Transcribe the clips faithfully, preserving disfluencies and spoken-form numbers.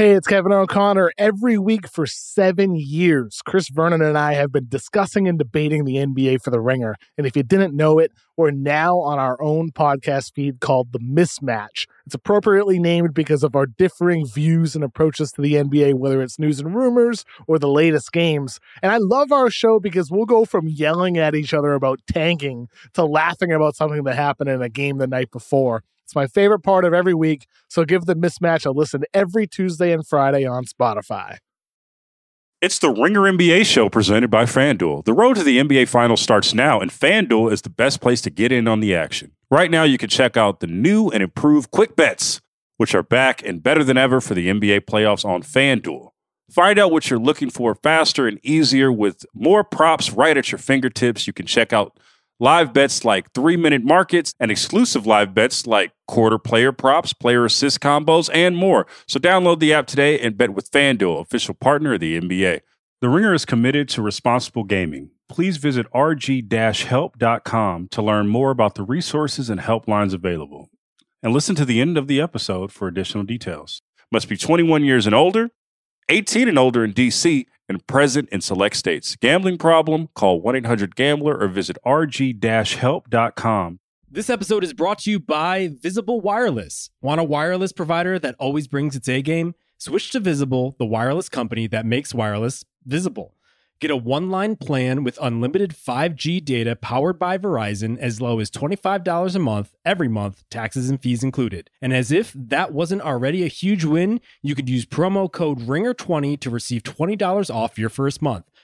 Hey, it's Kevin O'Connor. Every week for seven years, Chris Vernon and I have been discussing and debating the N B A for The Ringer. And if you didn't know it, we're now on our own podcast feed called The Mismatch. It's appropriately named because of our differing views and approaches to the N B A, whether it's news and rumors or the latest games. And I love our show because we'll go from yelling at each other about tanking to laughing about something that happened in a game the night before. It's my favorite part of every week, so give The Mismatch a listen every Tuesday and Friday on Spotify. It's the Ringer N B A show presented by FanDuel. The road to the N B A Finals starts now, and FanDuel is the best place to get in on the action. Right now, you can check out the new and improved Quick Bets, which are back and better than ever for the N B A playoffs on FanDuel. Find out what you're looking for faster and easier with more props right at your fingertips. You can check out live bets like three-minute markets and exclusive live bets like quarter player props, player assist combos, and more. So download the app today and bet with FanDuel, official partner of the N B A. The Ringer is committed to responsible gaming. Please visit r g dash help dot com to learn more about the resources and helplines available. And listen to the end of the episode for additional details. Must be twenty-one years and older, eighteen and older in D C, and present in select states. Gambling problem? Call one eight hundred gambler or visit r g dash help dot com. This episode is brought to you by Visible Wireless. Want a wireless provider that always brings its A game? Switch to Visible, the wireless company that makes wireless visible. Get a one-line plan with unlimited five G data powered by Verizon as low as twenty-five dollars a month, every month, taxes and fees included. And as if that wasn't already a huge win, you could use promo code ringer twenty to receive twenty dollars off your first month,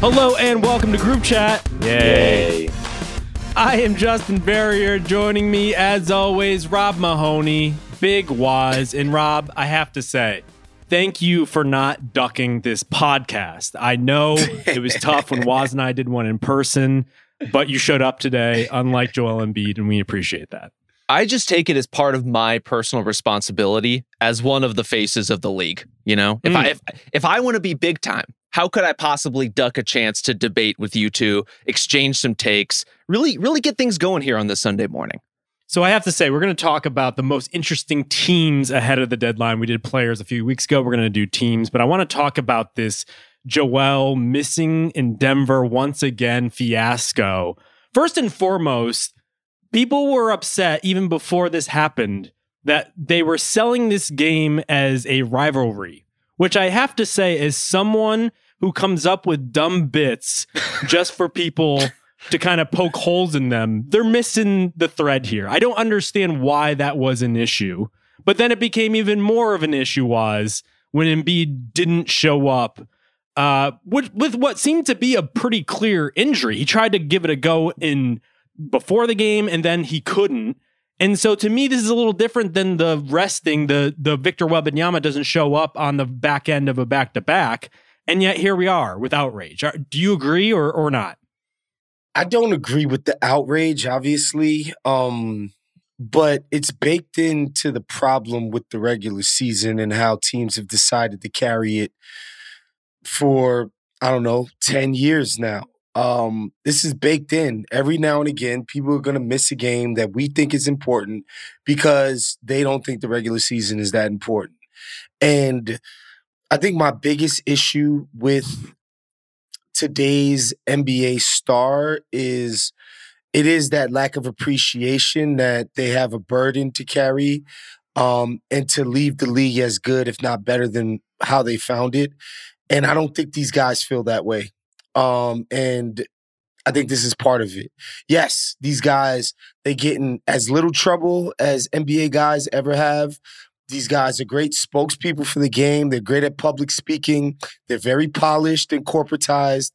Hello and welcome to Group Chat. Yay. Yay. I am Justin Barrier. Joining me, as always, Rob Mahoney, Big Waz. And Rob, I have to say, thank you for not ducking this podcast. I know it was tough when Waz and I did one in person, but you showed up today, unlike Joel Embiid, and we appreciate that. I just take it as part of my personal responsibility as one of the faces of the league. You know, if mm. I if, if I want to be big time, how could I possibly duck a chance to debate with you two, exchange some takes, really, really get things going here on this Sunday morning? So I have to say, we're going to talk about the most interesting teams ahead of the deadline. We did players a few weeks ago. We're going to do teams, but I want to talk about this Joel missing in Denver once again fiasco. First and foremost, people were upset even before this happened that they were selling this game as a rivalry, which I have to say is someone who comes up with dumb bits just for people to kind of poke holes in them. They're missing the thread here. I don't understand why that was an issue. But then it became even more of an issue was when Embiid didn't show up uh, with, with what seemed to be a pretty clear injury. He tried to give it a go in before the game, and then he couldn't. And so to me, this is a little different than the resting. The, the Victor Wembanyama doesn't show up on the back end of a back-to-back. And yet here we are with outrage. Do you agree or or not? I don't agree with the outrage, obviously. Um, but it's baked into the problem with the regular season and how teams have decided to carry it for, I don't know, ten years now. Um, this is baked in. Every now and again, people are going to miss a game that we think is important because they don't think the regular season is that important. And I think my biggest issue with today's N B A star is it is that lack of appreciation that they have a burden to carry, um, and to leave the league as good, if not better than how they found it. And I don't think these guys feel that way. Um, and I think this is part of it. Yes, these guys, they get in as little trouble as N B A guys ever have. These guys are great spokespeople for the game. They're great at public speaking. They're very polished and corporatized.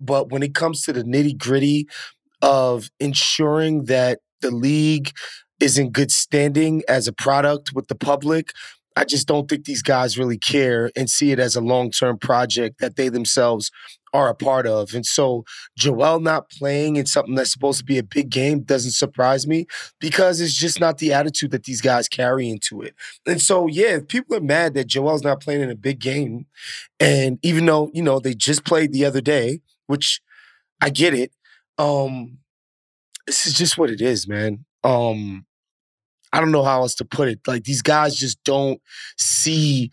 But when it comes to the nitty-gritty of ensuring that the league is in good standing as a product with the public. I just don't think these guys really care and see it as a long-term project that they themselves are a part of. And so Joel not playing in something that's supposed to be a big game doesn't surprise me because it's just not the attitude that these guys carry into it. And so, yeah, if people are mad that Joel's not playing in a big game, and even though, you know, they just played the other day, which I get it, um, this is just what it is, man. Um, I don't know how else to put it. Like, these guys just don't see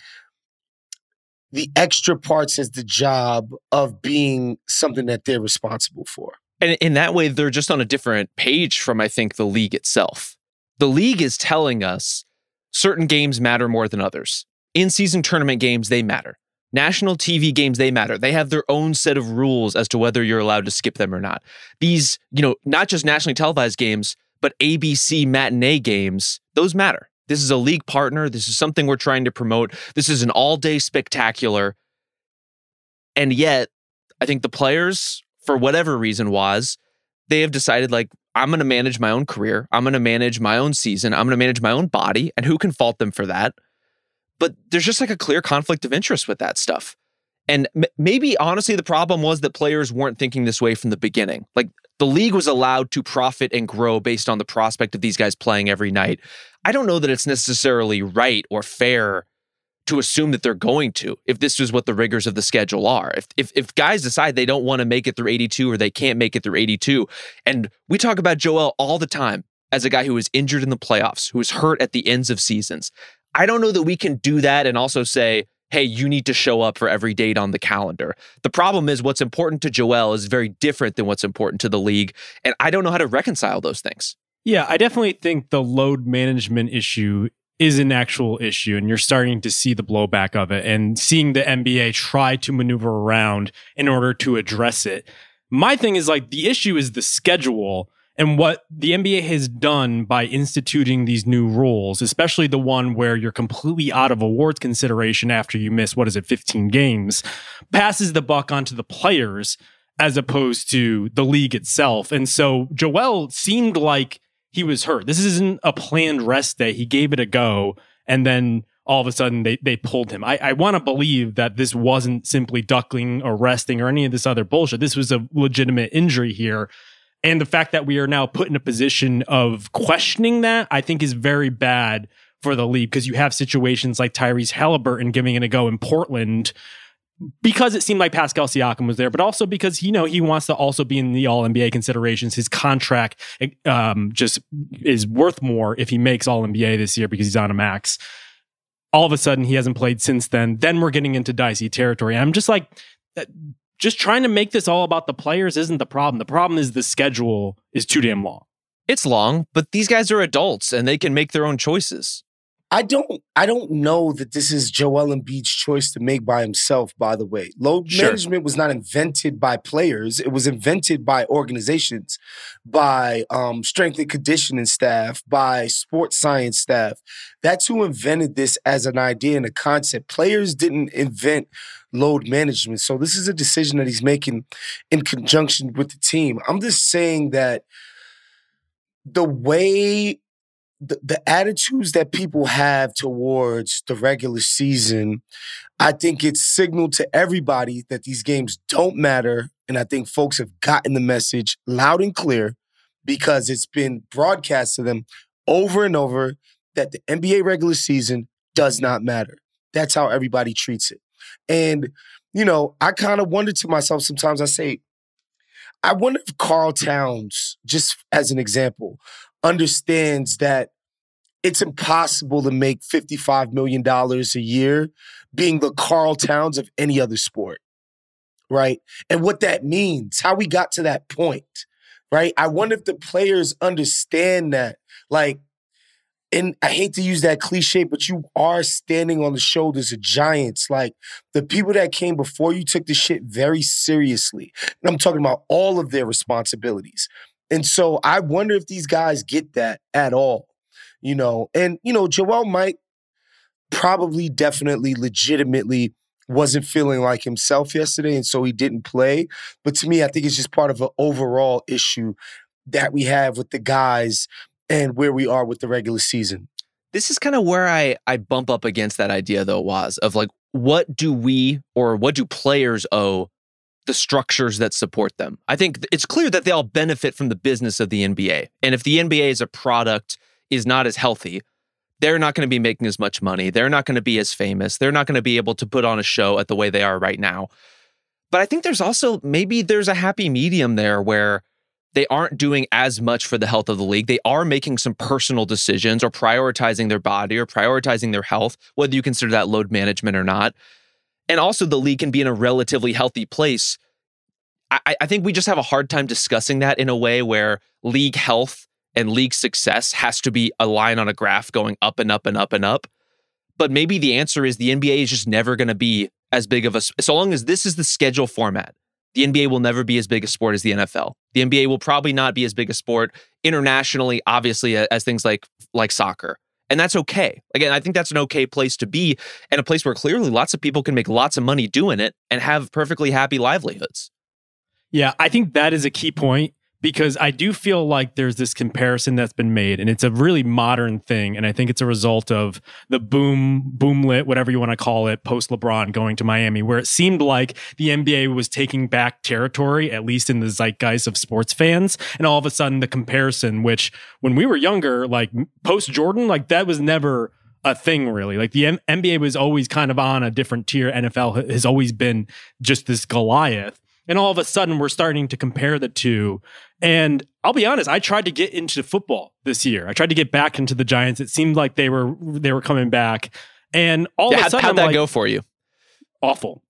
the extra parts as the job of being something that they're responsible for. And in that way, they're just on a different page from, I think, the league itself. The league is telling us certain games matter more than others. In-season tournament games, they matter. National T V games, they matter. They have their own set of rules as to whether you're allowed to skip them or not. These, you know, not just nationally televised games, but A B C matinee games, those matter. This is a league partner. This is something we're trying to promote. This is an all-day spectacular. And yet, I think the players, for whatever reason was, they have decided, like, I'm going to manage my own career. I'm going to manage my own season. I'm going to manage my own body. And who can fault them for that? But there's just like a clear conflict of interest with that stuff. And m- maybe, honestly, the problem was that players weren't thinking this way from the beginning. Like, the league was allowed to profit and grow based on the prospect of these guys playing every night. I don't know that it's necessarily right or fair to assume that they're going to, if this is what the rigors of the schedule are. If if, if guys decide they don't want to make it through eighty-two or they can't make it through eighty-two, and we talk about Joel all the time as a guy who was injured in the playoffs, who was hurt at the ends of seasons. I don't know that we can do that and also say, hey, you need to show up for every date on the calendar. The problem is what's important to Joel is very different than what's important to the league. And I don't know how to reconcile those things. Yeah, I definitely think the load management issue is an actual issue. And you're starting to see the blowback of it and seeing the N B A try to maneuver around in order to address it. My thing is, like, the issue is the schedule and what the N B A has done by instituting these new rules, especially the one where you're completely out of awards consideration after you miss, what is it, fifteen games, passes the buck onto the players as opposed to the league itself. And so Joel seemed like he was hurt. This isn't a planned rest day. He gave it a go, and then all of a sudden they they pulled him. I, I want to believe that this wasn't simply duckling or resting or any of this other bullshit. This was a legitimate injury here. And the fact that we are now put in a position of questioning that, I think, is very bad for the league, because you have situations like Tyrese Halliburton giving it a go in Portland because it seemed like Pascal Siakam was there, but also because, you know, he wants to also be in the All-N B A considerations. His contract um, just is worth more if he makes All-N B A this year because he's on a max. All of a sudden, he hasn't played since then. Then we're getting into dicey territory. I'm just like... that, Just trying to make this all about the players isn't the problem. The problem is the schedule is too damn long. It's long, but these guys are adults and they can make their own choices. I don't I don't know that this is Joel Embiid's choice to make by himself, by the way. Load sure. management was not invented by players. It was invented by organizations, by um, strength and conditioning staff, by sports science staff. That's who invented this as an idea and a concept. Players didn't invent load management. So this is a decision that he's making in conjunction with the team. I'm just saying that the way... The, the attitudes that people have towards the regular season, I think it's signaled to everybody that these games don't matter. And I think folks have gotten the message loud and clear because it's been broadcast to them over and over that the N B A regular season does not matter. That's how everybody treats it. And, you know, I kind of wonder to myself sometimes, I say, I wonder if Karl Towns, just as an example, understands that it's impossible to make fifty-five million dollars a year being the Karl Towns of any other sport, right? And what that means, how we got to that point, right? I wonder if the players understand that. Like, and I hate to use that cliche, but you are standing on the shoulders of giants. Like, the people that came before you took this shit very seriously. And I'm talking about all of their responsibilities. And so I wonder if these guys get that at all, you know. And, you know, Joel might probably definitely legitimately wasn't feeling like himself yesterday, and so he didn't play. But to me, I think it's just part of an overall issue that we have with the guys and where we are with the regular season. This is kind of where I, I bump up against that idea, though, Waz, of like, what do we or what do players owe the structures that support them? I think it's clear that they all benefit from the business of the N B A. And if the N B A as a product is not as healthy, they're not going to be making as much money. They're not going to be as famous. They're not going to be able to put on a show at the way they are right now. But I think there's also, maybe there's a happy medium there where they aren't doing as much for the health of the league. They are making some personal decisions or prioritizing their body or prioritizing their health, whether you consider that load management or not. And also the league can be in a relatively healthy place. I, I think we just have a hard time discussing that in a way where league health and league success has to be a line on a graph going up and up and up and up. But maybe the answer is the N B A is just never going to be as big of a... So long as this is the schedule format, the N B A will never be as big a sport as the N F L. The N B A will probably not be as big a sport internationally, obviously, as things like like soccer. And that's okay. Again, I think that's an okay place to be, and a place where clearly lots of people can make lots of money doing it and have perfectly happy livelihoods. Yeah, I think that is a key point, because I do feel like there's this comparison that's been made, and it's a really modern thing. And I think it's a result of the boom, boomlet, whatever you want to call it, post LeBron going to Miami, where it seemed like the N B A was taking back territory, at least in the zeitgeist of sports fans. And all of a sudden the comparison, which when we were younger, like post Jordan, like that was never a thing really. Like the M- N B A was always kind of on a different tier. N F L has always been just this Goliath. And all of a sudden, we're starting to compare the two. And I'll be honest, I tried to get into football this year. I tried to get back into the Giants. It seemed like they were they were coming back. And all yeah, of a sudden, how'd I'm that like, go for you? Awful.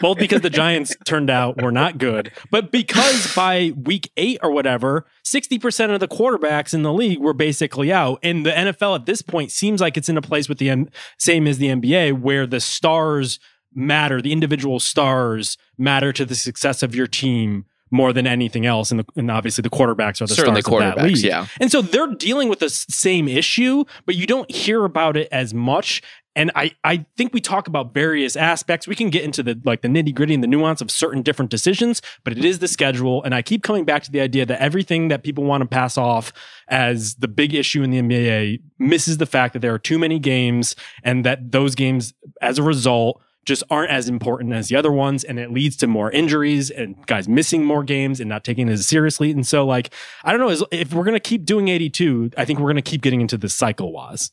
Both because the Giants turned out were not good, but because by week eight or whatever, sixty percent of the quarterbacks in the league were basically out. And the N F L at this point seems like it's in a place with the M- same as the N B A, where the stars matter, the individual stars matter to the success of your team more than anything else. And, the, and obviously the quarterbacks are the Certainly stars of that league. Yeah. And so they're dealing with the same issue, but you don't hear about it as much. And I, I think we talk about various aspects. We can get into the like the nitty gritty and the nuance of certain different decisions, but it is the schedule. And I keep coming back to the idea that everything that people want to pass off as the big issue in the N B A misses the fact that there are too many games, and that those games, as a result, just aren't as important as the other ones. And it leads to more injuries and guys missing more games and not taking it as seriously. And so, like, I don't know, if we're going to keep doing eighty-two, I think we're going to keep getting into this cycle, Waz.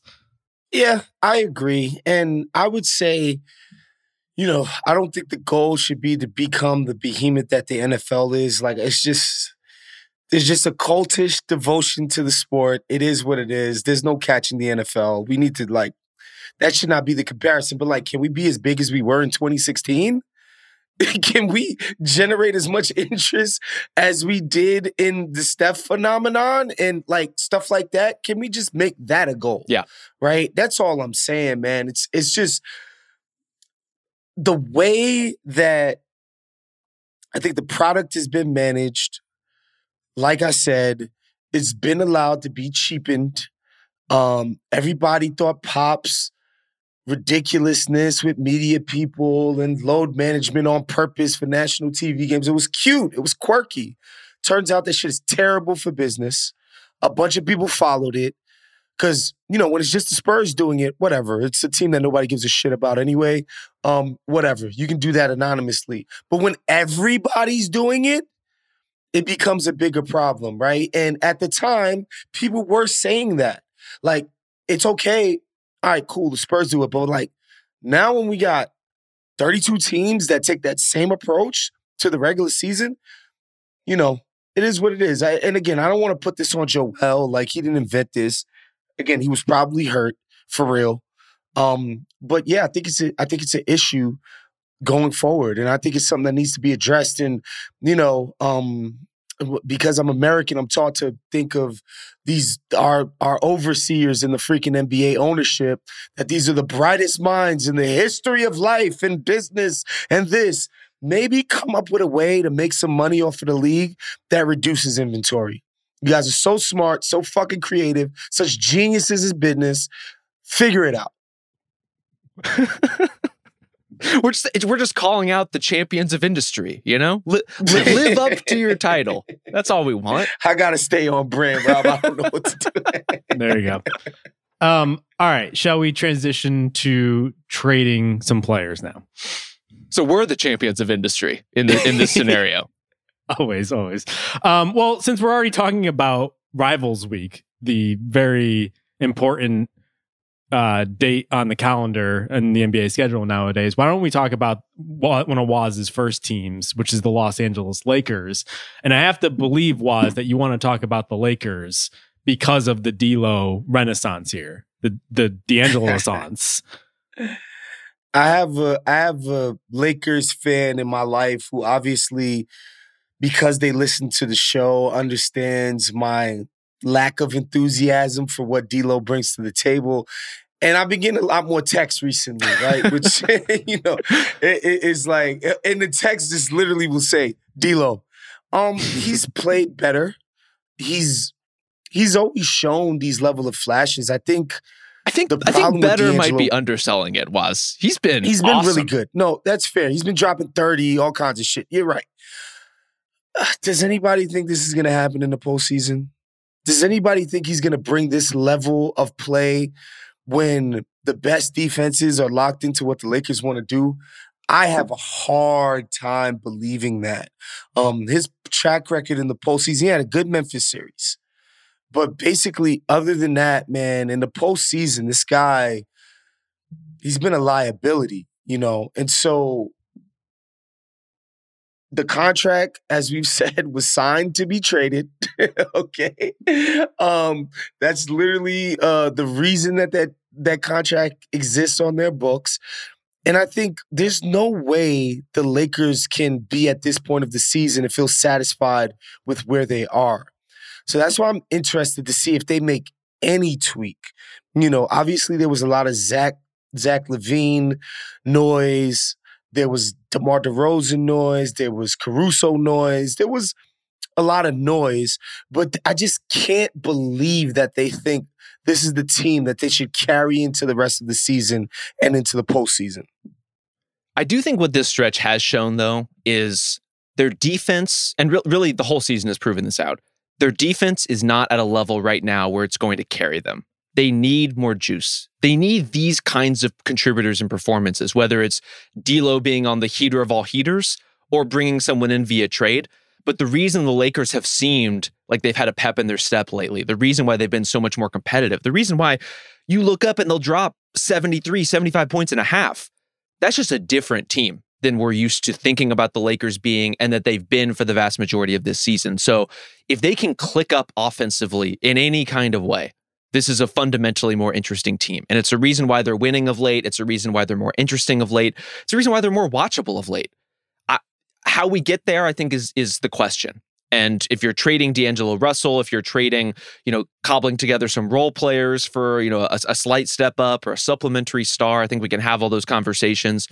Yeah, I agree. And I would say, you know, I don't think the goal should be to become the behemoth that the N F L is. Like, it's just, there's just a cultish devotion to the sport. It is what it is. There's no catching the N F L. We need to, like, that should not be the comparison, but like, can we be as big as we were in twenty sixteen? Can we generate as much interest as we did in the Steph phenomenon and like stuff like that? Can we just make that a goal? Yeah. Right? That's all I'm saying, man. It's it's just the way that I think the product has been managed. Like I said, it's been allowed to be cheapened. Um, everybody thought Pop's ridiculousness with media people and load management on purpose for national T V games, it was cute. It was quirky. Turns out that shit is terrible for business. A bunch of people followed it because, you know, when it's just the Spurs doing it, whatever. It's a team that nobody gives a shit about anyway. Um, whatever. You can do that anonymously. But when everybody's doing it, it becomes a bigger problem, right? And at the time, people were saying that. Like, it's okay. All right, cool, the Spurs do it. But like, now when we got thirty-two teams that take that same approach to the regular season, you know, it is what it is. I, and again, I don't want to put this on Joel. Like, he didn't invent this. Again, he was probably hurt, for real. Um, but yeah, I think it's a, I think it's an issue going forward. And I think it's something that needs to be addressed. And, you know, um, because I'm American, I'm taught to think of these, our our overseers in the freaking N B A ownership, that these are the brightest minds in the history of life and business and this. Maybe come up with a way to make some money off of the league that reduces inventory. You guys are so smart, so fucking creative, such geniuses in business. Figure it out. we're just we're just calling out the champions of industry, you know? Li- li- live up to your title. That's all we want. I gotta stay on brand, Rob. I don't know what to do. There you go. Um, all right. Shall we transition to trading some players now? So we're the champions of industry in the in this scenario. Always, always. Um, well, since we're already talking about Rivals Week, the very important uh, date on the calendar and the N B A schedule nowadays, why don't we talk about one of Waz's first teams, which is the Los Angeles Lakers? And I have to believe, Waz, that you want to talk about the Lakers because of the D'Lo renaissance here, the the D'Angelo renaissance. I have a I have a Lakers fan in my life who obviously, because they listen to the show, understands my lack of enthusiasm for what D'Lo brings to the table. And I've been getting a lot more texts recently, right? Which, you know, it, it, it's like, and the text just literally will say, D'Lo, um, he's played better. He's he's always shown these level of flashes. I think I think the I think better might be underselling it, Waz. He's been He's been awesome. Really good. No, that's fair. He's been dropping thirty, all kinds of shit. You're right. Does anybody think this is going to happen in the postseason? Does anybody think he's going to bring this level of play when the best defenses are locked into what the Lakers want to do? I have a hard time believing that. Um, his track record in the postseason, he had a good Memphis series. But basically, other than that, man, in the postseason, this guy, he's been a liability, you know? And so the contract, as we've said, was signed to be traded, okay? Um, that's literally uh, the reason that, that that contract exists on their books. And I think there's no way the Lakers can be at this point of the season and feel satisfied with where they are. So that's why I'm interested to see if they make any tweak. You know, obviously there was a lot of Zach Zach LaVine noise. There was DeMar DeRozan noise. There was Caruso noise. There was a lot of noise. But I just can't believe that they think this is the team that they should carry into the rest of the season and into the postseason. I do think what this stretch has shown, though, is their defense, and re- really the whole season has proven this out. Their defense is not at a level right now where it's going to carry them. They need more juice. They need these kinds of contributors and performances, whether it's D'Lo being on the heater of all heaters or bringing someone in via trade. But the reason the Lakers have seemed like they've had a pep in their step lately, the reason why they've been so much more competitive, the reason why you look up and they'll drop seventy-three, seventy-five points and a half, that's just a different team than we're used to thinking about the Lakers being and that they've been for the vast majority of this season. So if they can click up offensively in any kind of way, this is a fundamentally more interesting team. And it's a reason why they're winning of late. It's a reason why they're more interesting of late. It's a reason why they're more watchable of late. I, how we get there, I think, is is the question. And if you're trading D'Angelo Russell, if you're trading, you know, cobbling together some role players for, you know, a, a slight step up or a supplementary star, I think we can have all those conversations.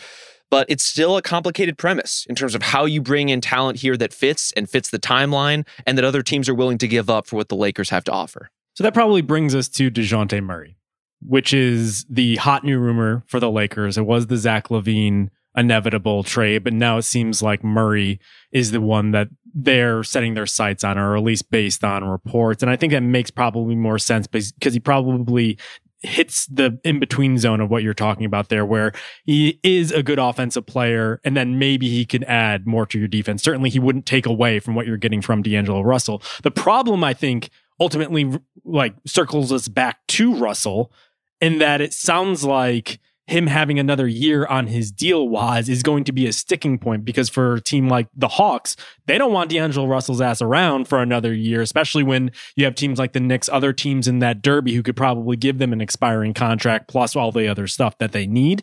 But it's still a complicated premise in terms of how you bring in talent here that fits and fits the timeline and that other teams are willing to give up for what the Lakers have to offer. So that probably brings us to Dejounte Murray, which is the hot new rumor for the Lakers. It was the Zach LaVine inevitable trade, but now it seems like Murray is the one that they're setting their sights on, or at least based on reports. And I think that makes probably more sense because he probably hits the in-between zone of what you're talking about there, where he is a good offensive player, and then maybe he can add more to your defense. Certainly, he wouldn't take away from what you're getting from D'Angelo Russell. The problem, I think, ultimately like circles us back to Russell, in that it sounds like him having another year on his deal, Waz, is going to be a sticking point, because for a team like the Hawks, they don't want D'Angelo Russell's ass around for another year, especially when you have teams like the Knicks, other teams in that derby who could probably give them an expiring contract plus all the other stuff that they need.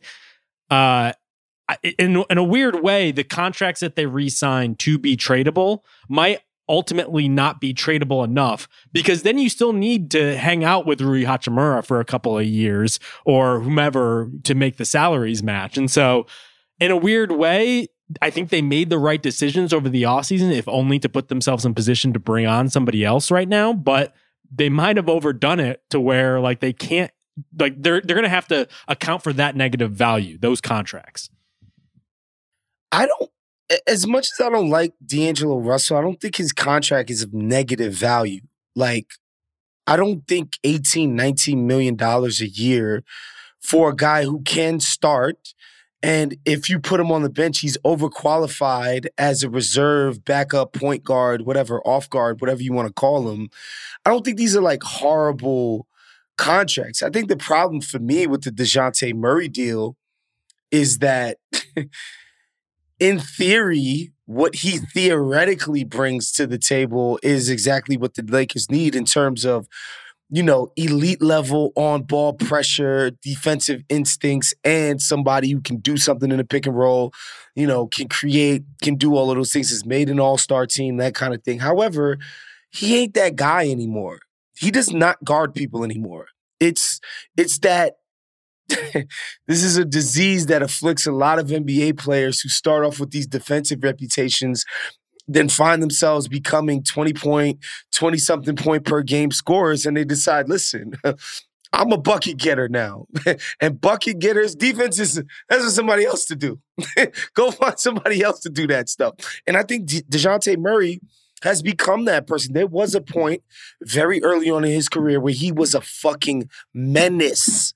Uh, in, in a weird way, the contracts that they re-sign to be tradable might ultimately not be tradable enough, because then you still need to hang out with Rui Hachimura for a couple of years or whomever to make the salaries match. And so in a weird way, I think they made the right decisions over the offseason, if only to put themselves in position to bring on somebody else right now, but they might have overdone it to where like they can't, like they're, they're going to have to account for that negative value, those contracts. I don't, as much as I don't like D'Angelo Russell, I don't think his contract is of negative value. Like, I don't think eighteen, nineteen million dollars a year for a guy who can start, and if you put him on the bench, he's overqualified as a reserve, backup, point guard, whatever, off guard, whatever you want to call him. I don't think these are like horrible contracts. I think the problem for me with the Dejounte Murray deal is that in theory, what he theoretically brings to the table is exactly what the Lakers need in terms of, you know, elite level on ball pressure, defensive instincts, and somebody who can do something in the pick and roll, you know, can create, can do all of those things, is made an all-star team, that kind of thing. However, he ain't that guy anymore. He does not guard people anymore. It's it's that this is a disease that afflicts a lot of N B A players who start off with these defensive reputations, then find themselves becoming twenty point, twenty-something point per game scorers, and they decide, listen, I'm a bucket getter now. And bucket getters, defense is, that's for somebody else to do. Go find somebody else to do that stuff. And I think De- Dejounte Murray has become that person. There was a point very early on in his career where he was a fucking menace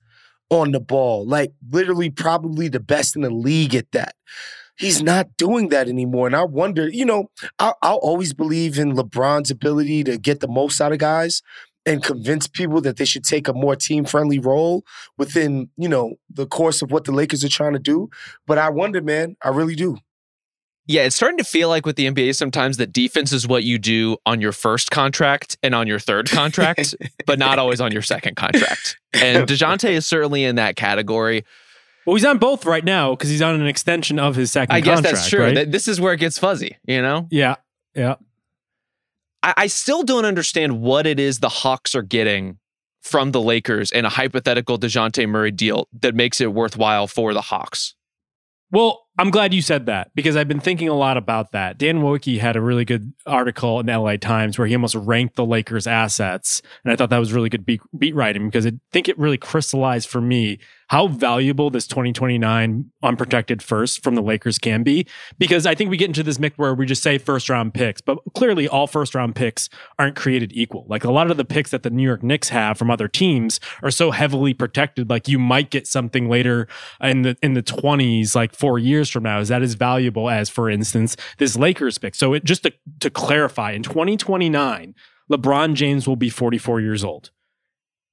on the ball, like literally probably the best in the league at that. He's not doing that anymore. And I wonder, you know, I'll, I'll always believe in LeBron's ability to get the most out of guys and convince people that they should take a more team-friendly role within, you know, the course of what the Lakers are trying to do. But I wonder, man, I really do. Yeah, it's starting to feel like with the N B A sometimes that defense is what you do on your first contract and on your third contract, but not always on your second contract. And Dejounte is certainly in that category. Well, he's on both right now because he's on an extension of his second contract. I guess contract, that's true. Right? This is where it gets fuzzy, you know? Yeah, yeah. I, I still don't understand what it is the Hawks are getting from the Lakers in a hypothetical Dejounte Murray deal that makes it worthwhile for the Hawks. Well, I'm glad you said that because I've been thinking a lot about that. Dan Wojcicki had a really good article in the L A Times where he almost ranked the Lakers' assets. And I thought that was really good beat, beat writing because I think it really crystallized for me how valuable this twenty twenty-nine unprotected first from the Lakers can be. Because I think we get into this mix where we just say first round picks, but clearly all first round picks aren't created equal. Like a lot of the picks that the New York Knicks have from other teams are so heavily protected. Like you might get something later in the in the twenties, like four years from now, is that as valuable as, for instance, this Lakers pick. So it just to, to clarify, in twenty twenty-nine, LeBron James will be forty-four years old.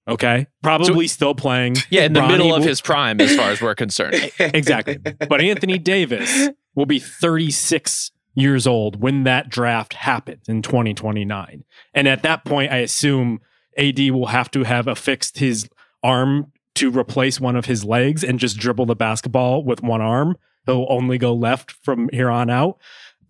Okay, probably so, still playing. Yeah, in the Ronnie middle of will, his prime, as far as we're concerned. Exactly. But Anthony Davis will be thirty-six years old when that draft happens in twenty twenty-nine. And at that point, I assume A D will have to have affixed his arm to replace one of his legs and just dribble the basketball with one arm. He'll only go left from here on out.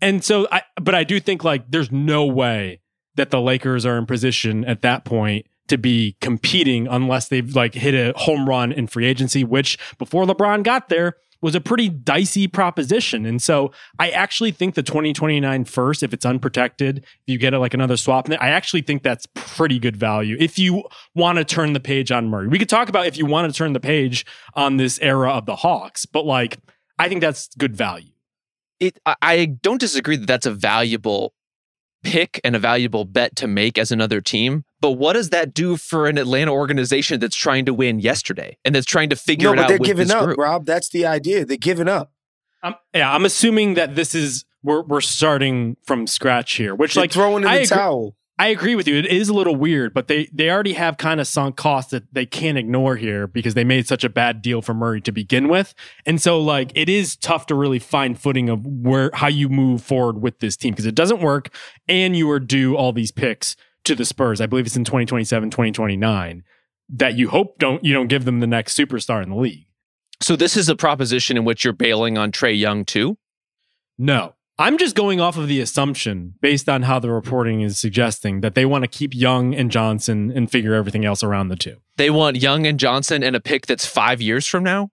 And so, I, but I do think like there's no way that the Lakers are in position at that point to be competing unless they've like hit a home run in free agency, which before LeBron got there was a pretty dicey proposition. And so I actually think the twenty twenty-nine first, if it's unprotected, if you get it like another swap, I actually think that's pretty good value if you want to turn the page on Murray. We could talk about if you want to turn the page on this era of the Hawks, but like, I think that's good value. It, I don't disagree that that's a valuable pick and a valuable bet to make as another team. But what does that do for an Atlanta organization that's trying to win yesterday and that's trying to figure no, it out with this group? No, but they're giving up, Rob. That's the idea. They're giving up. Um, yeah, I'm assuming that this is, we're we're starting from scratch here, which they're like throwing in I the agree, towel. I agree with you. It is a little weird, but they, they already have kind of sunk costs that they can't ignore here because they made such a bad deal for Murray to begin with. And so like, it is tough to really find footing of where, how you move forward with this team because it doesn't work and you are due all these picks to the Spurs. I believe it's in twenty twenty-seven, twenty twenty-nine that you hope don't you don't give them the next superstar in the league. So this is a proposition in which you're bailing on Trae Young too? No. I'm just going off of the assumption based on how the reporting is suggesting that they want to keep Young and Johnson and figure everything else around the two. They want Young and Johnson and a pick that's five years from now?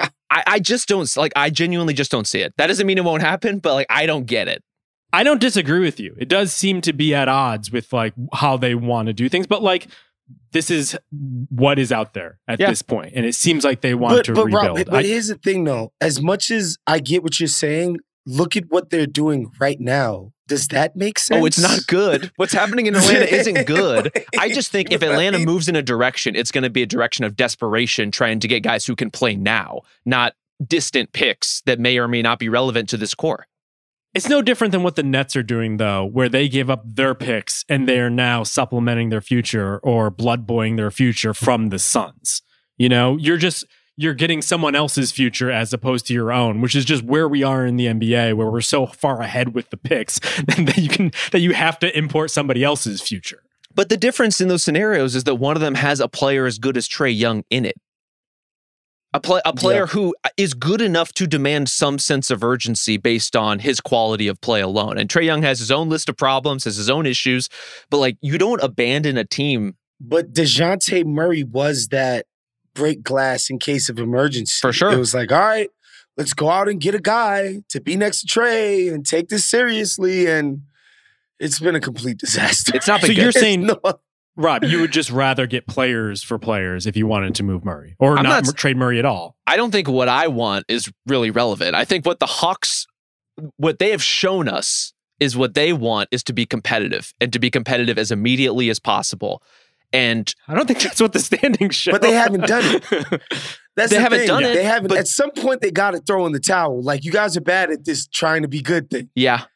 I, I just don't, like, I genuinely just don't see it. That doesn't mean it won't happen, but like, I don't get it. I don't disagree with you. It does seem to be at odds with like how they want to do things, but like this is what is out there at yeah. this point. And it seems like they want but, to but, rebuild. Rob, but I, here's the thing, though. As much as I get what you're saying, look at what they're doing right now. Does that make sense? Oh, it's not good. What's happening in Atlanta isn't good. I just think if Atlanta moves in a direction, it's going to be a direction of desperation, trying to get guys who can play now, not distant picks that may or may not be relevant to this core. It's no different than what the Nets are doing, though, where they give up their picks and they are now supplementing their future or blood boying their future from the Suns. You know, you're just... you're getting someone else's future as opposed to your own, which is just where we are in the N B A, where we're so far ahead with the picks that you can that you have to import somebody else's future. But the difference in those scenarios is that one of them has a player as good as Trae Young in it. A, play, a player yeah. who is good enough to demand some sense of urgency based on his quality of play alone. And Trae Young has his own list of problems, has his own issues, but like you don't abandon a team. But Dejounte Murray was that break glass in case of emergency. For sure. It was like, all right, let's go out and get a guy to be next to Trae and take this seriously. And it's been a complete disaster. It's not been so good. You're saying, no. Rob, you would just rather get players for players if you wanted to move Murray or not, not trade Murray at all. I don't think what I want is really relevant. I think what the Hawks, what they have shown us is what they want is to be competitive and to be competitive as immediately as possible. And I don't think that's what the standings show. But they haven't done it. That's they the haven't thing. done it. They haven't. But at some point, they got to throw in the towel. Like, you guys are bad at this trying to be good thing. Yeah.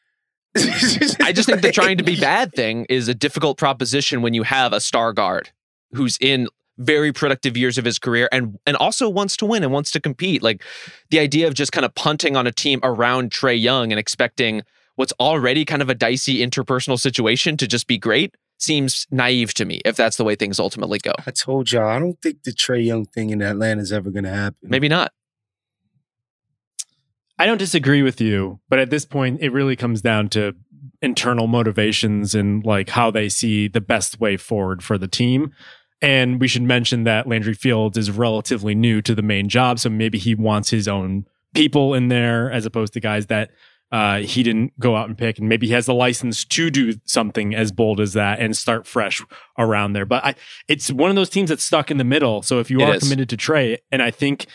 I just think the trying to be bad thing is a difficult proposition when you have a star guard who's in very productive years of his career and and also wants to win and wants to compete. Like, the idea of just kind of punting on a team around Trae Young and expecting what's already kind of a dicey interpersonal situation to just be great seems naive to me, if that's the way things ultimately go. I told y'all, I don't think the Trae Young thing in Atlanta is ever going to happen. Maybe not. I don't disagree with you, but at this point, it really comes down to internal motivations and like how they see the best way forward for the team. And we should mention that Landry Fields is relatively new to the main job, so maybe he wants his own people in there as opposed to guys that Uh, he didn't go out and pick, and maybe he has the license to do something as bold as that and start fresh around there. But I, it's one of those teams that's stuck in the middle. So if you it are is. committed to Trae, and I think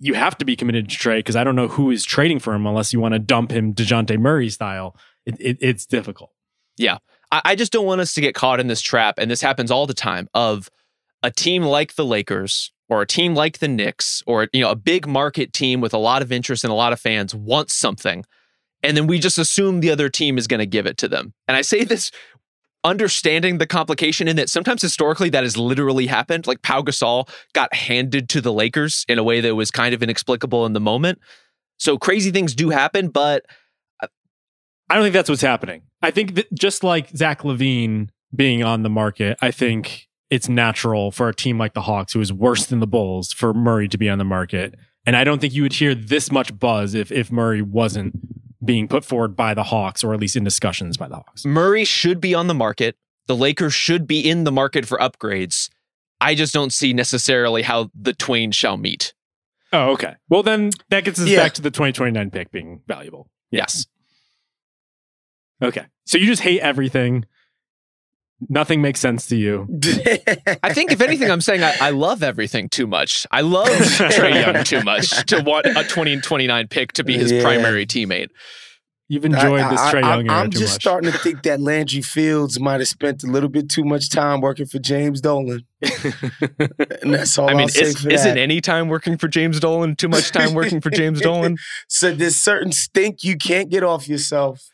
you have to be committed to Trae because I don't know who is trading for him unless you want to dump him Dejounte Murray style. It, it, it's difficult. Yeah. I, I just don't want us to get caught in this trap, and this happens all the time, of a team like the Lakers or a team like the Knicks or you know a big market team with a lot of interest and a lot of fans wants something. And then we just assume the other team is going to give it to them. And I say this understanding the complication in that sometimes historically that has literally happened. Like Pau Gasol got handed to the Lakers in a way that was kind of inexplicable in the moment. So crazy things do happen, but I don't think that's what's happening. I think that just like Zach LaVine being on the market, I think it's natural for a team like the Hawks, who is worse than the Bulls, for Murray to be on the market. And I don't think you would hear this much buzz if if Murray wasn't being put forward by the Hawks, or at least in discussions by the Hawks. Murray should be on the market. The Lakers should be in the market for upgrades. I just don't see necessarily how the twain shall meet. Oh, okay. Well, then that gets us yeah. back to the twenty twenty-nine pick being valuable. Yes. Okay. So you just hate everything. Nothing makes sense to you. I think, if anything, I'm saying I, I love everything too much. I love Trae Young too much to want a twenty and twenty-nine pick to be his yeah. primary teammate. You've enjoyed I, I, this Trae Young era I'm too just much. Starting to think that Landry Fields might have spent a little bit too much time working for James Dolan. And that's all I mean, I'll say for that. Isn't any time working for James Dolan too much time working for James Dolan? So there's certain stink you can't get off yourself.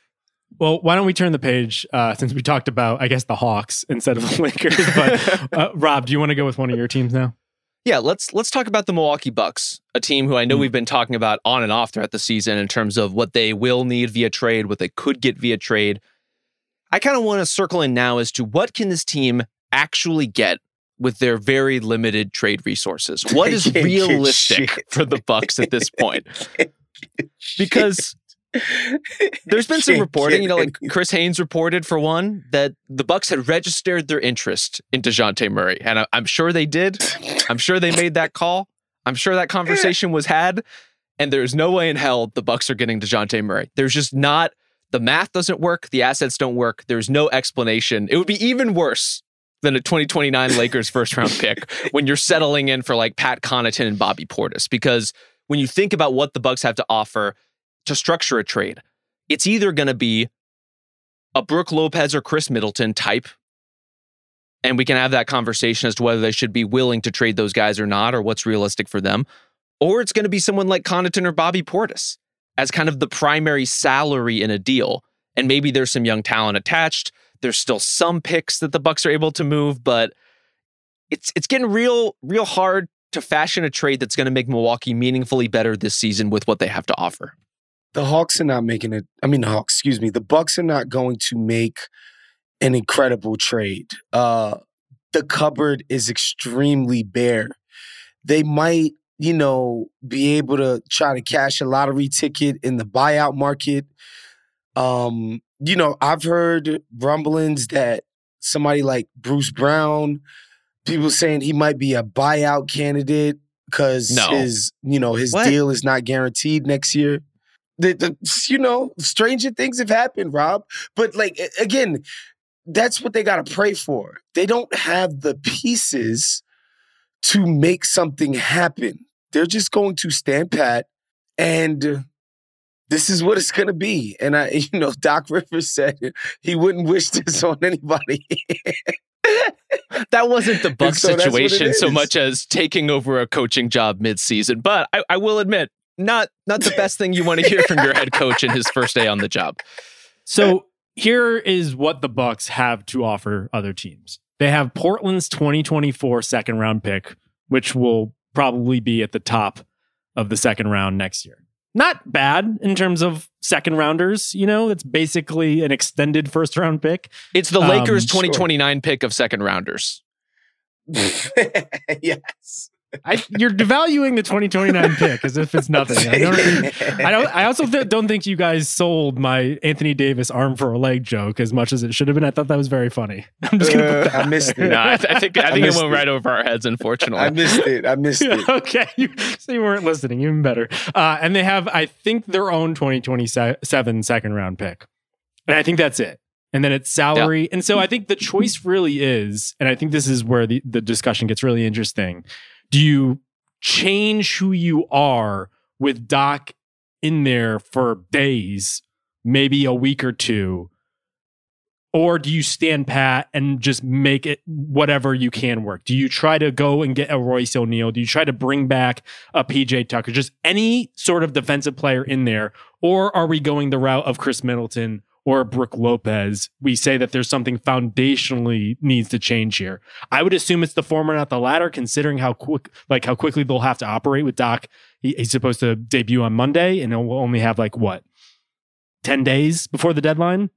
Well, why don't we turn the page uh, since we talked about, I guess, the Hawks instead of the Lakers. But uh, Rob, do you want to go with one of your teams now? Yeah, let's let's talk about the Milwaukee Bucks, a team who I know mm. we've been talking about on and off throughout the season in terms of what they will need via trade, what they could get via trade. I kind of want to circle in now as to what can this team actually get with their very limited trade resources? What is realistic for the Bucks at this point? Because there's been some reporting, you know, like Chris Haynes reported for one that the Bucks had registered their interest in Dejounte Murray, and I, I'm sure they did. I'm sure they made that call. I'm sure that conversation was had, and there's no way in hell the Bucks are getting Dejounte Murray. There's just not the math doesn't work, the assets don't work. There's no explanation. It would be even worse than a twenty twenty-nine Lakers first round pick when you're settling in for like Pat Connaughton and Bobby Portis. Because when you think about what the Bucks have to offer to structure a trade, it's either going to be a Brook Lopez or Chris Middleton type. And we can have that conversation as to whether they should be willing to trade those guys or not, or what's realistic for them. Or it's going to be someone like Connaughton or Bobby Portis as kind of the primary salary in a deal. And maybe there's some young talent attached. There's still some picks that the Bucks are able to move, but it's it's getting real, real hard to fashion a trade that's going to make Milwaukee meaningfully better this season with what they have to offer. The Hawks are not making it. I mean, the Hawks, excuse me. The Bucks are not going to make an incredible trade. Uh, the cupboard is extremely bare. They might, you know, be able to try to cash a lottery ticket in the buyout market. Um, you know, I've heard rumblings that somebody like Bruce Brown, people saying he might be a buyout candidate because no. his, you know, his what? deal is not guaranteed next year. The, the, you know, stranger things have happened, Rob. But like, again, that's what they got to pray for. They don't have the pieces to make something happen. They're just going to stand pat, and this is what it's going to be. And I, you know, Doc Rivers said he wouldn't wish this on anybody. That wasn't the Bucks so situation so much as taking over a coaching job mid-season. But I, I will admit, not not the best thing you want to hear from your head coach in his first day on the job. So here is what the Bucks have to offer other teams. They have Portland's twenty twenty-four second round pick, which will probably be at the top of the second round next year. Not bad in terms of second rounders. You know, it's basically an extended first round pick. It's the Lakers um, twenty twenty-nine sure. pick of second rounders. Yes. I, you're devaluing the twenty twenty-nine pick as if it's nothing. I don't. I, don't, I also th- don't think you guys sold my Anthony Davis arm for a leg joke as much as it should have been. I thought that was very funny. I'm just gonna. Put that uh, I missed it. No, I, th- I think I, I think it went it. right over our heads. Unfortunately, I missed it. I missed it. Okay, you, so you weren't listening. Even better. Uh, and they have, I think, their own twenty twenty-seven second round pick, and I think that's it. And then it's salary. Yeah. And so I think the choice really is, and I think this is where the, the discussion gets really interesting. Do you change who you are with Doc in there for days, maybe a week or two? Or do you stand pat and just make it whatever you can work? Do you try to go and get a Royce O'Neal? Do you try to bring back a P J Tucker? Just any sort of defensive player in there? Or are we going the route of Chris Middleton or Brook Lopez? We say that there's something foundationally needs to change here. I would assume it's the former, not the latter, considering how quick, like how quickly they'll have to operate with Doc. He, he's supposed to debut on Monday, and we'll only have like what ten days before the deadline.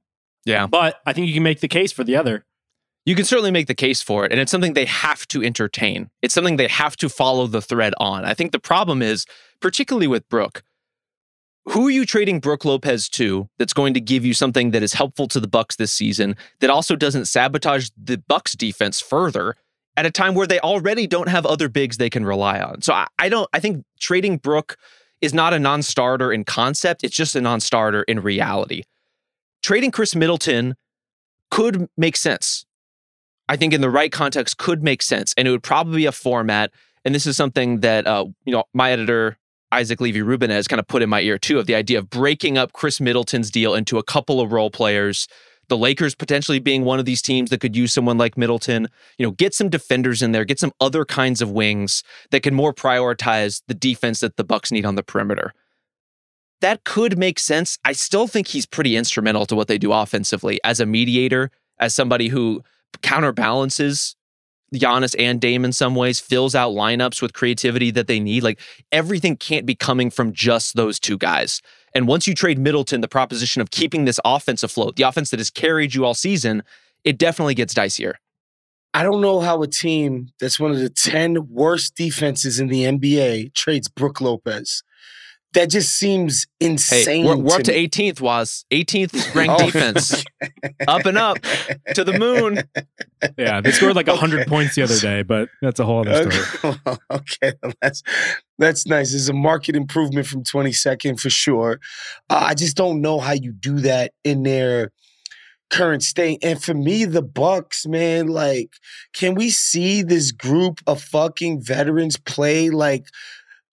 Yeah, but I think you can make the case for the other. You can certainly make the case for it, and it's something they have to entertain. It's something they have to follow the thread on. I think the problem is, particularly with Brook. Who are you trading Brook Lopez to that's going to give you something that is helpful to the Bucks this season that also doesn't sabotage the Bucks defense further at a time where they already don't have other bigs they can rely on? So I, I don't I think trading Brook is not a non-starter in concept. It's just a non-starter in reality. Trading Chris Middleton could make sense. I think in the right context could make sense. And it would probably be a format. And this is something that uh, you know, my editor Isaac Levy-Rubin has kind of put in my ear too, of the idea of breaking up Chris Middleton's deal into a couple of role players, the Lakers potentially being one of these teams that could use someone like Middleton. You know, get some defenders in there, get some other kinds of wings that can more prioritize the defense that the Bucks need on the perimeter. That could make sense. I still think he's pretty instrumental to what they do offensively as a mediator, as somebody who counterbalances Giannis and Dame in some ways, fills out lineups with creativity that they need. Like, everything can't be coming from just those two guys. And once you trade Middleton, the proposition of keeping this offense afloat, the offense that has carried you all season, it definitely gets dicier. I don't know how a team that's one of the ten worst defenses in the N B A trades Brook Lopez. That just seems insane. Hey, we're, we're to up to me. eighteenth, Waz. eighteenth ranked oh. defense. Up and up to the moon. Yeah, they scored like one hundred okay. points the other day, but that's a whole other story. Okay, okay. That's, that's nice. It's a market improvement from twenty-second for sure. Uh, I just don't know how you do that in their current state. And for me, the Bucks, man, like, can we see this group of fucking veterans play like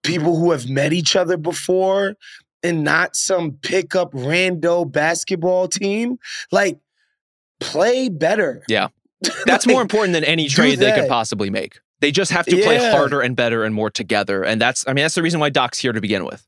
people who have met each other before and not some pickup rando basketball team? Like, play better. Yeah. That's like, more important than any trade they could possibly make. They just have to yeah. play harder and better and more together. And that's, I mean, that's the reason why Doc's here to begin with.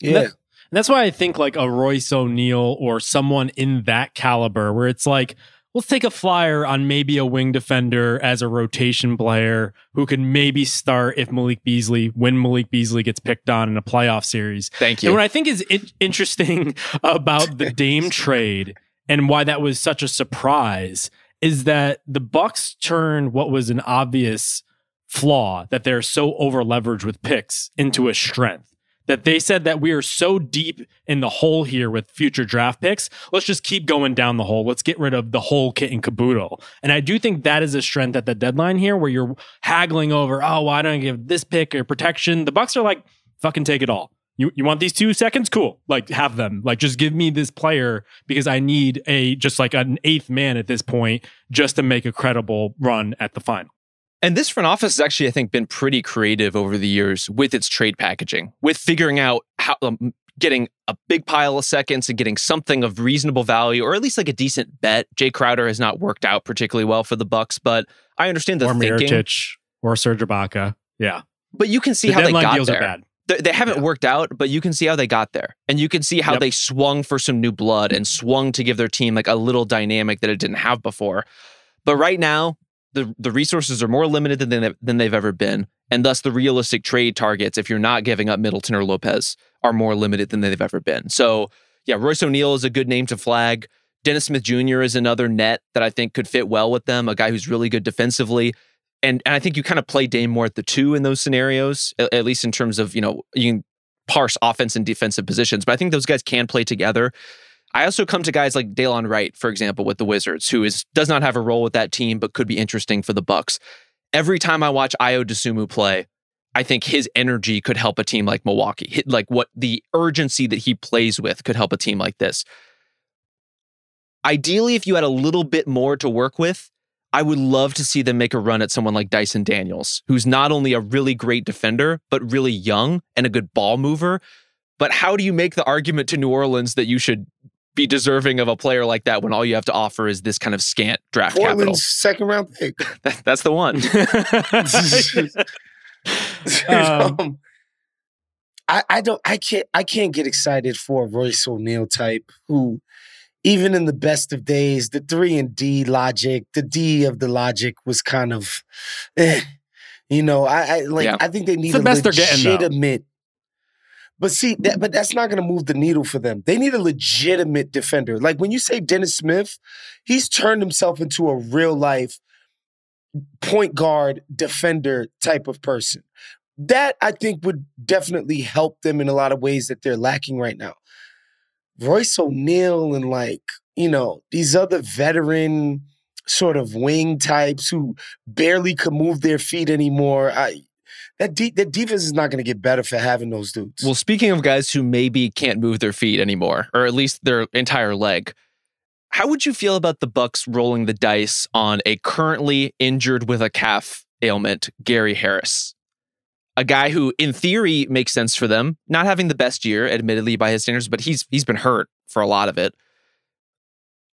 Yeah. And, that, and that's why I think like a Royce O'Neal or someone in that caliber where it's like, let's take a flyer on maybe a wing defender as a rotation player who can maybe start if Malik Beasley, when Malik Beasley gets picked on in a playoff series. Thank you. And what I think is it- interesting about the Dame trade and why that was such a surprise is that the Bucks turned what was an obvious flaw that they're so over-leveraged with picks into a strength. That they said that we are so deep in the hole here with future draft picks, let's just keep going down the hole. Let's get rid of the whole kit and caboodle. And I do think that is a strength at the deadline here where you're haggling over, oh, well, I don't give this pick or protection. The Bucks are like, fucking take it all. You you want these two seconds? Cool. Like, have them. Like, just give me this player because I need a just like an eighth man at this point just to make a credible run at the final. And this front office has actually, I think, been pretty creative over the years with its trade packaging, with figuring out how um, getting a big pile of seconds and getting something of reasonable value, or at least like a decent bet. Jay Crowder has not worked out particularly well for the Bucks, but I understand the or thinking. Mirotić or Serge Ibaka, yeah. But you can see the how they got deals there. Are bad. They haven't yeah. worked out, but you can see how they got there. And you can see how yep. they swung for some new blood and swung to give their team like a little dynamic that it didn't have before. But right now, the the resources are more limited than they've, than they've ever been. And thus the realistic trade targets, if you're not giving up Middleton or Lopez, are more limited than they've ever been. So yeah, Royce O'Neal is a good name to flag. Dennis Smith Junior is another net that I think could fit well with them, a guy who's really good defensively. And, and I think you kind of play Dame more at the two in those scenarios, at, at least in terms of, you know, you can parse offense and defensive positions. But I think those guys can play together. I also come to guys like Delon Wright, for example, with the Wizards, who is does not have a role with that team, but could be interesting for the Bucks. Every time I watch Ayo Dosunmu play, I think his energy could help a team like Milwaukee. Like what the urgency that he plays with could help a team like this. Ideally, if you had a little bit more to work with, I would love to see them make a run at someone like Dyson Daniels, who's not only a really great defender, but really young and a good ball mover. But how do you make the argument to New Orleans that you should be deserving of a player like that when all you have to offer is this kind of scant draft Portland's capital? Second round pick. That, that's the one. um, um, I, I don't. I can't. I can't get excited for a Royce O'Neal type who, even in the best of days, the three and D logic, the D of the logic was kind of, eh, you know, I, I like. Yeah. I think they need it's the a best legitimate. But see, that, but that's not going to move the needle for them. They need a legitimate defender. Like when you say Dennis Smith, he's turned himself into a real life point guard defender type of person. That I think would definitely help them in a lot of ways that they're lacking right now. Royce O'Neal and like, you know, these other veteran sort of wing types who barely can move their feet anymore. I, That de- that defense is not going to get better for having those dudes. Well, speaking of guys who maybe can't move their feet anymore, or at least their entire leg, how would you feel about the Bucks rolling the dice on a currently injured with a calf ailment, Gary Harris? A guy who, in theory, makes sense for them, not having the best year, admittedly, by his standards, but he's he's been hurt for a lot of it.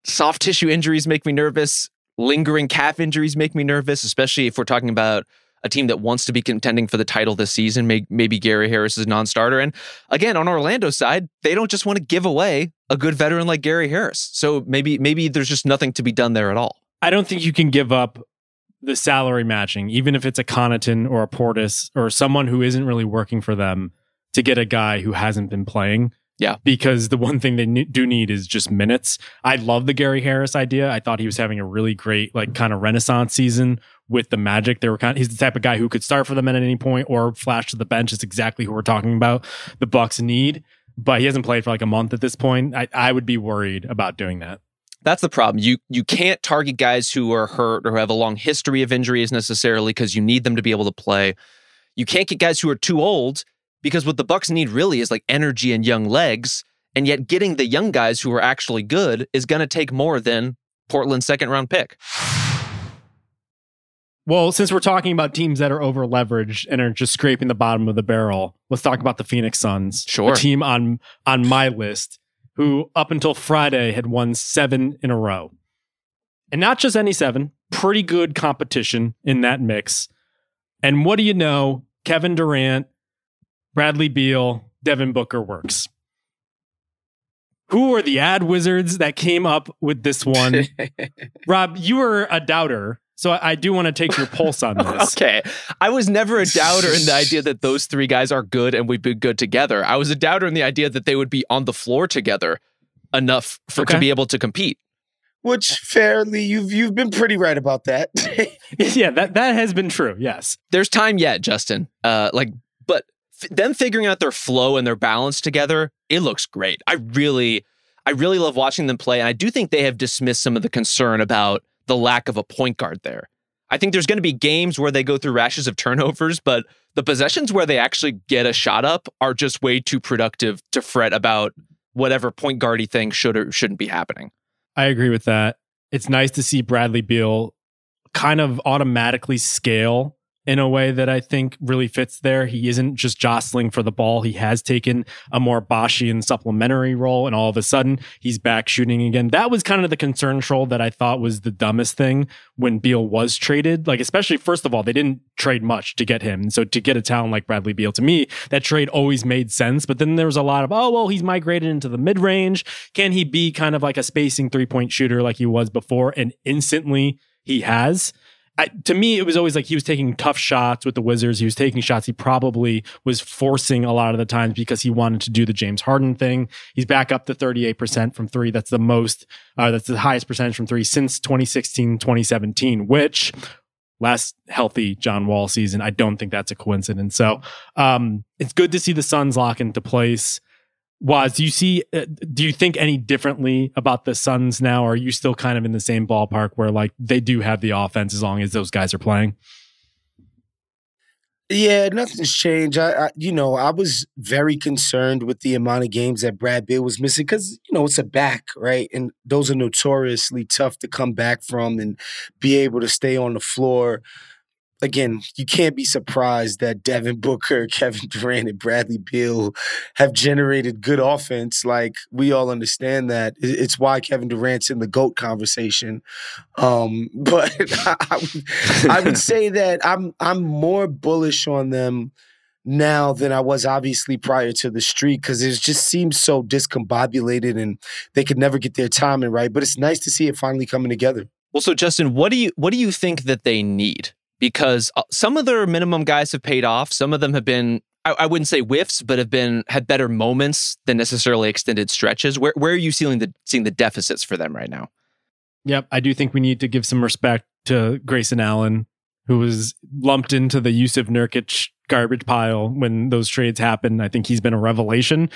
Soft tissue injuries make me nervous. Lingering calf injuries make me nervous, especially if we're talking about a team that wants to be contending for the title this season. May, maybe Gary Harris is a non-starter. And again, on Orlando's side, they don't just want to give away a good veteran like Gary Harris. So maybe maybe there's just nothing to be done there at all. I don't think you can give up the salary matching, even if it's a Connaughton or a Portis or someone who isn't really working for them, to get a guy who hasn't been playing. Yeah, because the one thing they do need is just minutes. I love the Gary Harris idea. I thought he was having a really great, like, kind of renaissance season with the Magic. They were kind of, he's the type of guy who could start for them at any point or flash to the bench. It's exactly who we're talking about. The Bucks need, but he hasn't played for like a month at this point. I, I would be worried about doing that. That's the problem. You you can't target guys who are hurt or have a long history of injuries necessarily because you need them to be able to play. You can't get guys who are too old. Because what the Bucks need really is like energy and young legs. And yet getting the young guys who are actually good is going to take more than Portland's second round pick. Well, since we're talking about teams that are over leveraged and are just scraping the bottom of the barrel, let's talk about the Phoenix Suns. Sure. A team on, on my list who up until Friday had won seven in a row. And not just any seven, pretty good competition in that mix. And what do you know? Kevin Durant, Bradley Beal, Devin Booker works. Who are the ad wizards that came up with this one? Rob, you were a doubter. So I do want to take your pulse on this. Okay. I was never a doubter in the idea that those three guys are good and we'd be good together. I was a doubter in the idea that they would be on the floor together enough for okay. to be able to compete. Which fairly, you've you've been pretty right about that. yeah, that, that has been true. Yes. There's time yet, Justin. Uh, like, but f- them figuring out their flow and their balance together, it looks great. I really, I really love watching them play. And I do think they have dismissed some of the concern about the lack of a point guard there. I think there's going to be games where they go through rashes of turnovers, but the possessions where they actually get a shot up are just way too productive to fret about whatever point guardy thing should or shouldn't be happening. I agree with that. It's nice to see Bradley Beal kind of automatically scale in a way that I think really fits there. He isn't just jostling for the ball. He has taken a more Boschian supplementary role, and all of a sudden, he's back shooting again. That was kind of the concern troll that I thought was the dumbest thing when Beal was traded. Like, especially, first of all, they didn't trade much to get him. So to get a talent like Bradley Beal, to me, that trade always made sense. But then there was a lot of, oh, well, he's migrated into the mid-range. Can he be kind of like a spacing three-point shooter like he was before? And instantly, he has. I, to me, it was always like he was taking tough shots with the Wizards. He was taking shots he probably was forcing a lot of the times because he wanted to do the James Harden thing. He's back up to thirty-eight percent from three. That's the most, uh, that's the highest percentage from three since twenty sixteen, twenty seventeen, which last healthy John Wall season. I don't think that's a coincidence. So um, it's good to see the Suns lock into place. Waz, do you see, uh, do you think any differently about the Suns now? Or are you still kind of in the same ballpark where like they do have the offense as long as those guys are playing? Yeah, nothing's changed. I, I you know, I was very concerned with the amount of games that Brad Beal was missing because, you know, it's a back, right? And those are notoriously tough to come back from and be able to stay on the floor. Again, you can't be surprised that Devin Booker, Kevin Durant, and Bradley Beal have generated good offense. Like, we all understand that. It's why Kevin Durant's in the GOAT conversation. Um, but I, I, would, I would say that I'm I'm more bullish on them now than I was obviously prior to the streak because it just seems so discombobulated and they could never get their timing right. But it's nice to see it finally coming together. Well, so Justin, what do you what do you think that they need? Because some of their minimum guys have paid off. Some of them have been, I, I wouldn't say whiffs, but have been had better moments than necessarily extended stretches. Where where are you seeing the seeing the deficits for them right now? Yep, I do think we need to give some respect to Grayson Allen, who was lumped into the Jusuf Nurkic garbage pile when those trades happened. I think he's been a revelation.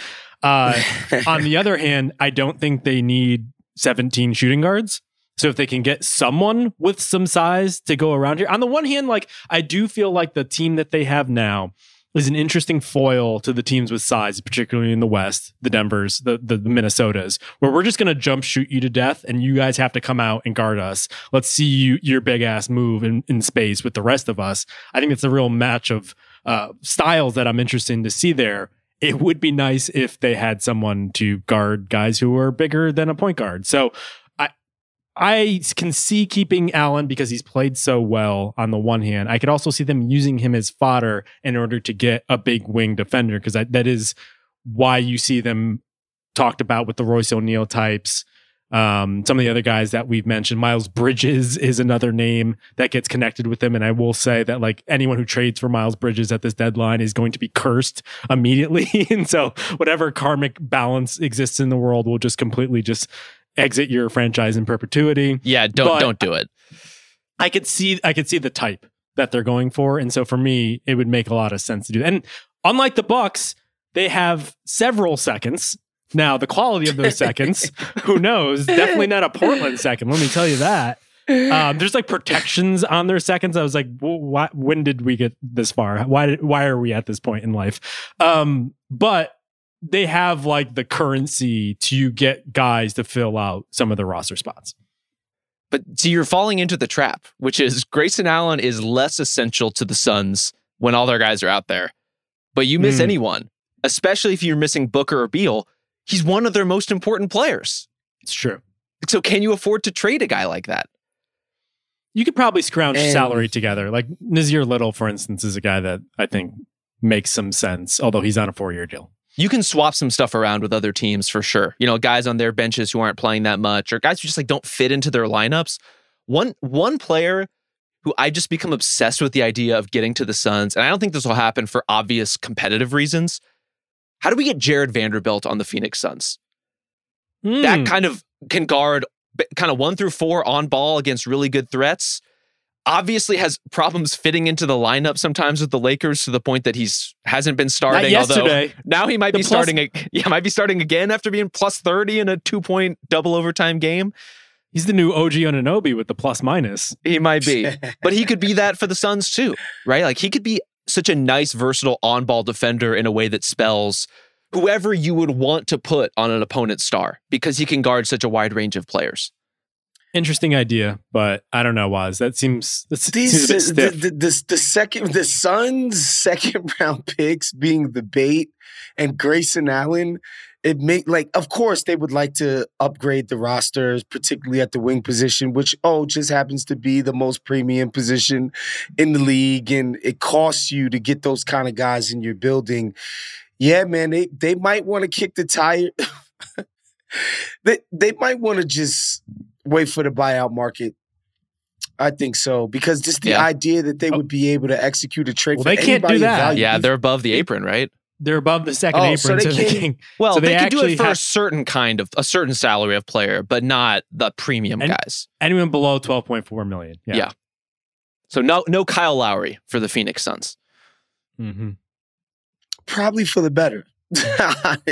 Uh, on the other hand, I don't think they need seventeen shooting guards. So if they can get someone with some size to go around here, on the one hand, like I do feel like the team that they have now is an interesting foil to the teams with size, particularly in the West, the Denvers, the, the, the Minnesotas, where we're just going to jump shoot you to death and you guys have to come out and guard us. Let's see you, your big ass move in, in space with the rest of us. I think it's a real match of uh, styles that I'm interested in to see there. It would be nice if they had someone to guard guys who are bigger than a point guard. So I can see keeping Allen because he's played so well on the one hand. I could also see them using him as fodder in order to get a big wing defender because that is why you see them talked about with the Royce O'Neal types. Um, some of the other guys that we've mentioned, Miles Bridges is another name that gets connected with them. And I will say that like anyone who trades for Miles Bridges at this deadline is going to be cursed immediately. And so whatever karmic balance exists in the world will just completely just exit your franchise in perpetuity. Yeah, don't but don't do it. I, I could see I could see the type that they're going for. And so for me, it would make a lot of sense to do that. And unlike the Bucks, they have several seconds. Now, the quality of those seconds, who knows? Definitely not a Portland second. Let me tell you that. Um, there's like protections on their seconds. I was like, well, why, when did we get this far? Why did, why are we at this point in life? Um, but they have like the currency to get guys to fill out some of the roster spots. But see, you're falling into the trap, which is Grayson Allen is less essential to the Suns when all their guys are out there. But you miss mm. anyone, especially if you're missing Booker or Beal. He's one of their most important players. It's true. So can you afford to trade a guy like that? You could probably scrounge and, salary together. Like Nasir Little, for instance, is a guy that I think makes some sense, although he's on a four-year deal. You can swap some stuff around with other teams for sure. You know, guys on their benches who aren't playing that much or guys who just like don't fit into their lineups. One one player who I just become obsessed with the idea of getting to the Suns, and I don't think this will happen for obvious competitive reasons. How do we get Jared Vanderbilt on the Phoenix Suns? Mm. That kind of can guard kind of one through four on ball against really good threats. Obviously has problems fitting into the lineup sometimes with the Lakers to the point that he's hasn't been starting. Not yesterday. Although now he might the be plus, starting. A, yeah, might be starting again after being plus thirty in a two point double overtime game. He's the new O G Anunoby with the plus minus. He might be, but he could be that for the Suns too, right? Like he could be such a nice, versatile on ball defender in a way that spells whoever you would want to put on an opponent's star because he can guard such a wide range of players. Interesting idea, but I don't know, Waz. That seems, that These, seems a bit stiff. The, the, the, the, second, the Suns' second round picks being the bait and Grayson Allen, it make like, of course, they would like to upgrade the rosters, particularly at the wing position, which, oh, just happens to be the most premium position in the league. And it costs you to get those kind of guys in your building. Yeah, man, they, they might want to kick the tire. they They might want to just... wait for the buyout market. I think so, because just the yeah. idea that they would be able to execute a trade well, for they can't do that. Yeah, they're above the apron, right? They're above the second oh, apron. So they so they can, well, so they, they can do it for have, a certain kind of, a certain salary of player, but not the premium any, guys. Anyone below twelve point four million dollars. Yeah. yeah. So no no Kyle Lowry for the Phoenix Suns. Mm-hmm. Probably for the better.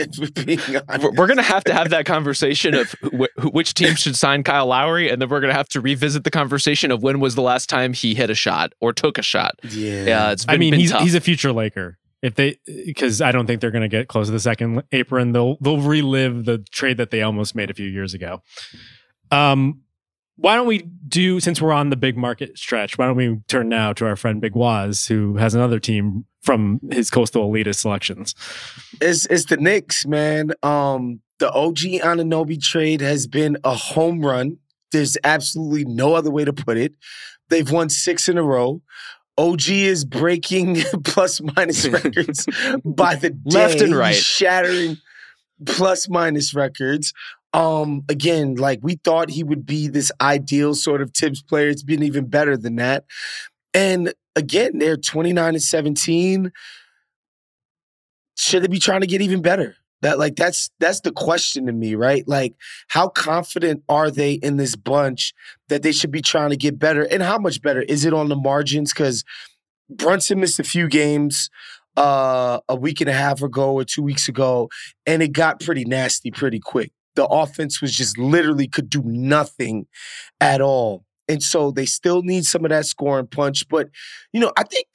We're going to have to have that conversation of wh- which team should sign Kyle Lowry, and then we're going to have to revisit the conversation of when was the last time he hit a shot or took a shot. Yeah, uh, it's been, I mean, been he's tough. He's a future Laker if they because I don't think they're going to get close to the second apron. They'll they'll relive the trade that they almost made a few years ago. Um, why don't we do since we're on the big market stretch? Why don't we turn now to our friend Big Waz, who has another team from his Coastal Elitist selections. It's it's the Knicks, man. Um, the O G Anunoby trade has been a home run. There's absolutely no other way to put it. They've won six in a row. O G is breaking plus minus records by the day. Left and right. Shattering plus minus records. Um, again, like we thought he would be this ideal sort of Tibbs player. It's been even better than that. And again, they're twenty-nine and seventeen. Should they be trying to get even better? That like that's that's the question to me, right? Like, how confident are they in this bunch that they should be trying to get better? And how much better? Is it on the margins? Because Brunson missed a few games uh, a week and a half ago or two weeks ago, and it got pretty nasty pretty quick. The offense was just literally could do nothing at all. And so they still need some of that scoring punch. But, you know, I think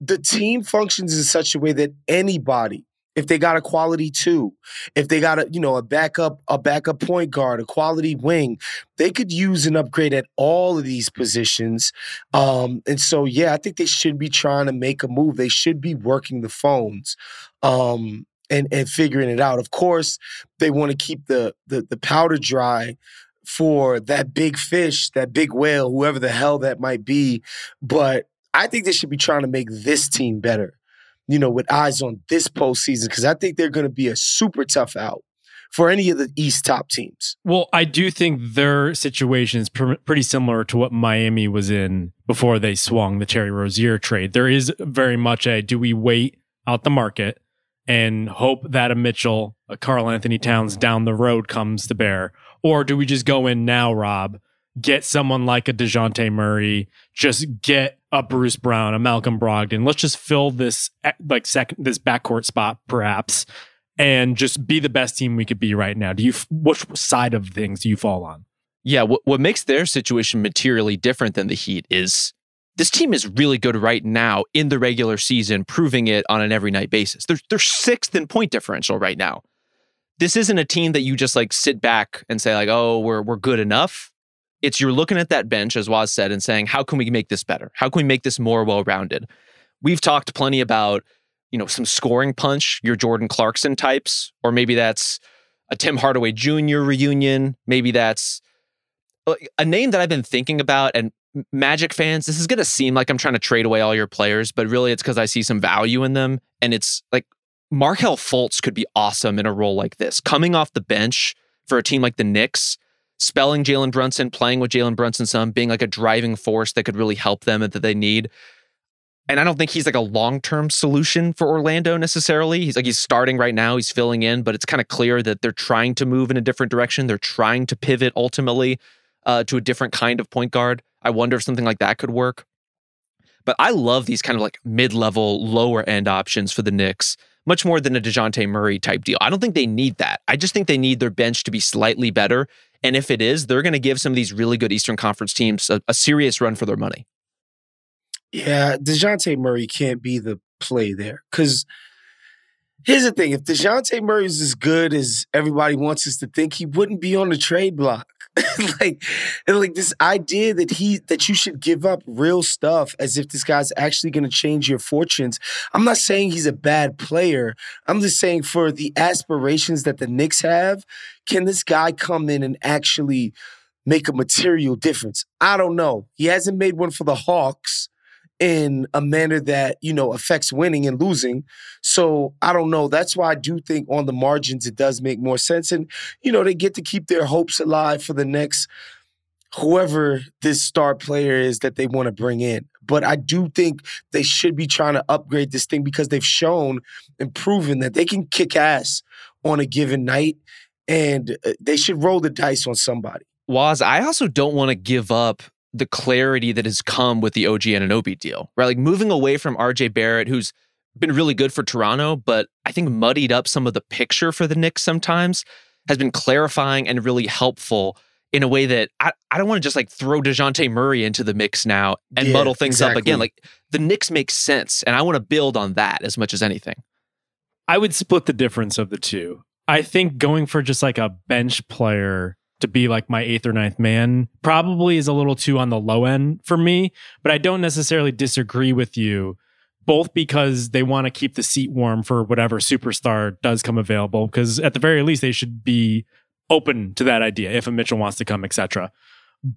the team functions in such a way that anybody, if they got a quality two, if they got a, you know, a backup, a backup point guard, a quality wing, they could use an upgrade at all of these positions. Um, and so, yeah, I think they should be trying to make a move. They should be working the phones. Um And, and figuring it out. Of course, they want to keep the, the the powder dry for that big fish, that big whale, whoever the hell that might be. But I think they should be trying to make this team better, you know, with eyes on this postseason, because I think they're going to be a super tough out for any of the East top teams. Well, I do think their situation is pr- pretty similar to what Miami was in before they swung the Terry Rozier trade. There is very much a, do we wait out the market and hope that a Mitchell, a Karl-Anthony Towns down the road comes to bear? Or do we just go in now, Rob, get someone like a Dejounte Murray, just get a Bruce Brown, a Malcolm Brogdon. Let's just fill this like second this backcourt spot, perhaps, and just be the best team we could be right now. Do you which side of things do you fall on? Yeah, what what makes their situation materially different than the Heat is this team is really good right now in the regular season, proving it on an every night basis. They're, they're sixth in point differential right now. This isn't a team that you just like sit back and say like, oh, we're we're good enough. It's you're looking at that bench, as Waz said, and saying, how can we make this better? How can we make this more well-rounded? We've talked plenty about, you know, some scoring punch, your Jordan Clarkson types, or maybe that's a Tim Hardaway Junior reunion. Maybe that's a name that I've been thinking about. And Magic fans, this is going to seem like I'm trying to trade away all your players, but really it's because I see some value in them. And it's like Markelle Fultz could be awesome in a role like this. Coming off the bench for a team like the Knicks, spelling Jalen Brunson, playing with Jalen Brunson some, being like a driving force that could really help them and that they need. And I don't think he's like a long-term solution for Orlando necessarily. He's like, he's starting right now, he's filling in, but it's kind of clear that they're trying to move in a different direction. They're trying to pivot ultimately uh, to a different kind of point guard. I wonder if something like that could work. But I love these kind of like mid-level, lower-end options for the Knicks, much more than a Dejounte Murray type deal. I don't think they need that. I just think they need their bench to be slightly better. And if it is, they're going to give some of these really good Eastern Conference teams a, a serious run for their money. Yeah, Dejounte Murray can't be the play there. Because here's the thing. If Dejounte Murray is as good as everybody wants us to think, he wouldn't be on the trade block. like, and like this idea that he that you should give up real stuff as if this guy's actually going to change your fortunes. I'm not saying he's a bad player. I'm just saying for the aspirations that the Knicks have, can this guy come in and actually make a material difference? I don't know. He hasn't made one for the Hawks in a manner that, you know, affects winning and losing. So I don't know. That's why I do think on the margins, it does make more sense. And, you know, they get to keep their hopes alive for the next, whoever this star player is that they want to bring in. But I do think they should be trying to upgrade this thing because they've shown and proven that they can kick ass on a given night, and they should roll the dice on somebody. Waz, I also don't want to give up the clarity that has come with the O G Anunoby deal, right? Like moving away from R J Barrett, who's been really good for Toronto, but I think muddied up some of the picture for the Knicks sometimes, has been clarifying and really helpful in a way that I, I don't want to just like throw Dejounte Murray into the mix now and yeah, muddle things exactly. up again. Like the Knicks make sense, and I want to build on that as much as anything. I would split the difference of the two. I think going for just like a bench player to be like my eighth or ninth man probably is a little too on the low end for me, but I don't necessarily disagree with you, both because they want to keep the seat warm for whatever superstar does come available, because at the very least they should be open to that idea if a Mitchell wants to come, et cetera.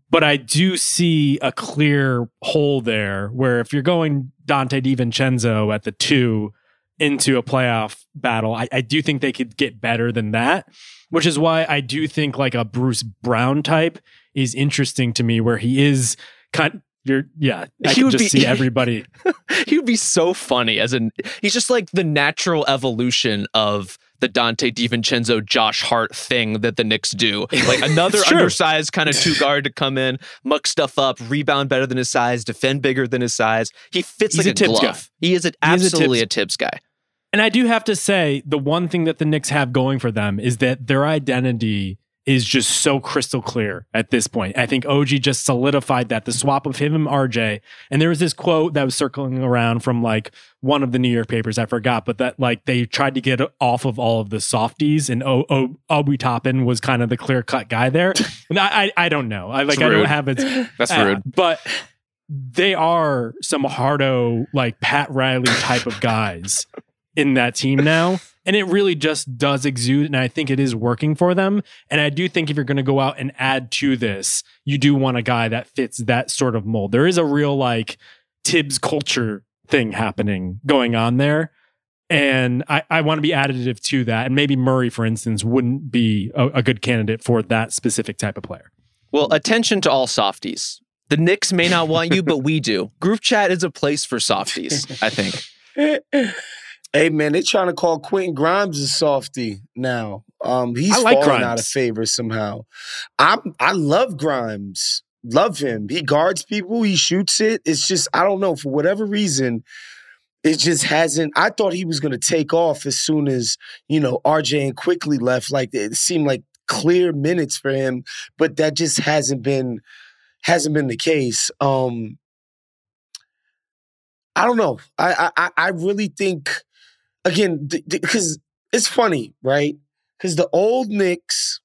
But I do see a clear hole there where if you're going Dante DiVincenzo at the two into a playoff battle, I, I do think they could get better than that, which is why I do think like a Bruce Brown type is interesting to me, where he is kind of, you're, yeah, I he can would just be, see everybody. He would be so funny as an, he's just like the natural evolution of the Dante DiVincenzo, Josh Hart thing that the Knicks do. Like another undersized kind of two guard to come in, muck stuff up, rebound better than his size, defend bigger than his size. He fits he's like a, a tips glove. Guy. He is an, absolutely is a, tips. a tips guy. And I do have to say, the one thing that the Knicks have going for them is that their identity is just so crystal clear at this point. I think O G just solidified that, the swap of him and R J. And there was this quote that was circling around from like one of the New York papers, I forgot, but that like they tried to get off of all of the softies, and O- o- Obi Toppin was kind of the clear cut guy there. And I, I, I don't know. I like, I don't have it. That's uh, rude. But they are some Hardo, like Pat Riley type of guys in that team now. And it really just does exude, and I think it is working for them. And I do think if you're going to go out and add to this, you do want a guy that fits that sort of mold. There is a real like Tibbs culture thing happening going on there. And I, I want to be additive to that. And maybe Murray, for instance, wouldn't be a, a good candidate for that specific type of player. Well, attention to all softies. The Knicks may not want you, but we do. Group chat is a place for softies, I think. Hey, man, they're trying to call Quentin Grimes a softie now. Um, he's like falling Grimes. out of favor somehow. I I love Grimes. Love him. He guards people. He shoots it. It's just, I don't know, for whatever reason, it just hasn't. I thought he was going to take off as soon as, you know, R J and Quickly left. Like, it seemed like clear minutes for him, but that just hasn't been, hasn't been the case. Um, I don't know. I I, I really think, again, because th- th- it's funny, right? Because the old Knicks,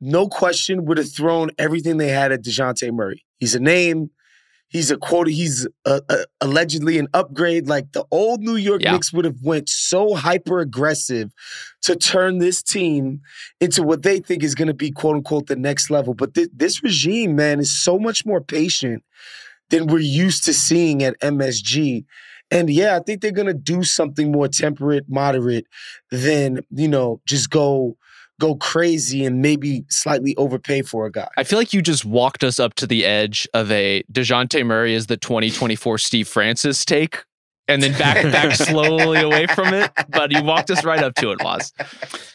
no question, would have thrown everything they had at Dejounte Murray. He's a name. He's a quote. He's a, a, allegedly an upgrade. Like the old New York yeah. Knicks would have went so hyper aggressive to turn this team into what they think is going to be quote unquote the next level. But th- this regime, man, is so much more patient than we're used to seeing at M S G. And yeah, I think they're going to do something more temperate, moderate than, you know, just go go crazy and maybe slightly overpay for a guy. I feel like you just walked us up to the edge of a Dejounte Murray is the twenty twenty-four Steve Francis take and then back back slowly away from it. But you walked us right up to it, Waz.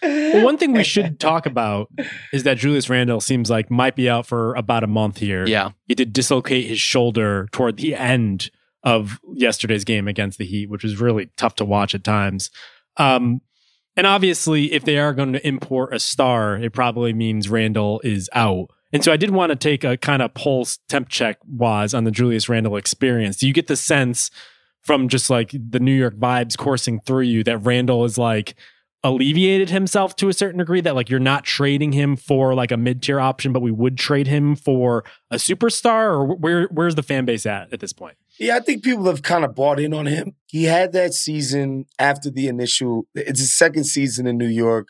Well, one thing we should talk about is that Julius Randle seems like might be out for about a month here. Yeah. He did dislocate his shoulder toward the end of yesterday's game against the Heat, which was really tough to watch at times. Um, And obviously, if they are going to import a star, it probably means Randle is out. And so I did want to take a kind of pulse temp check, Waz, on the Julius Randle experience. Do you get the sense from just like the New York vibes coursing through you that Randle is like alleviated himself to a certain degree, that like you're not trading him for like a mid-tier option, but we would trade him for a superstar? Or where where's the fan base at at this point? Yeah, I think people have kind of bought in on him. He had that season after the initial, it's his second season in New York,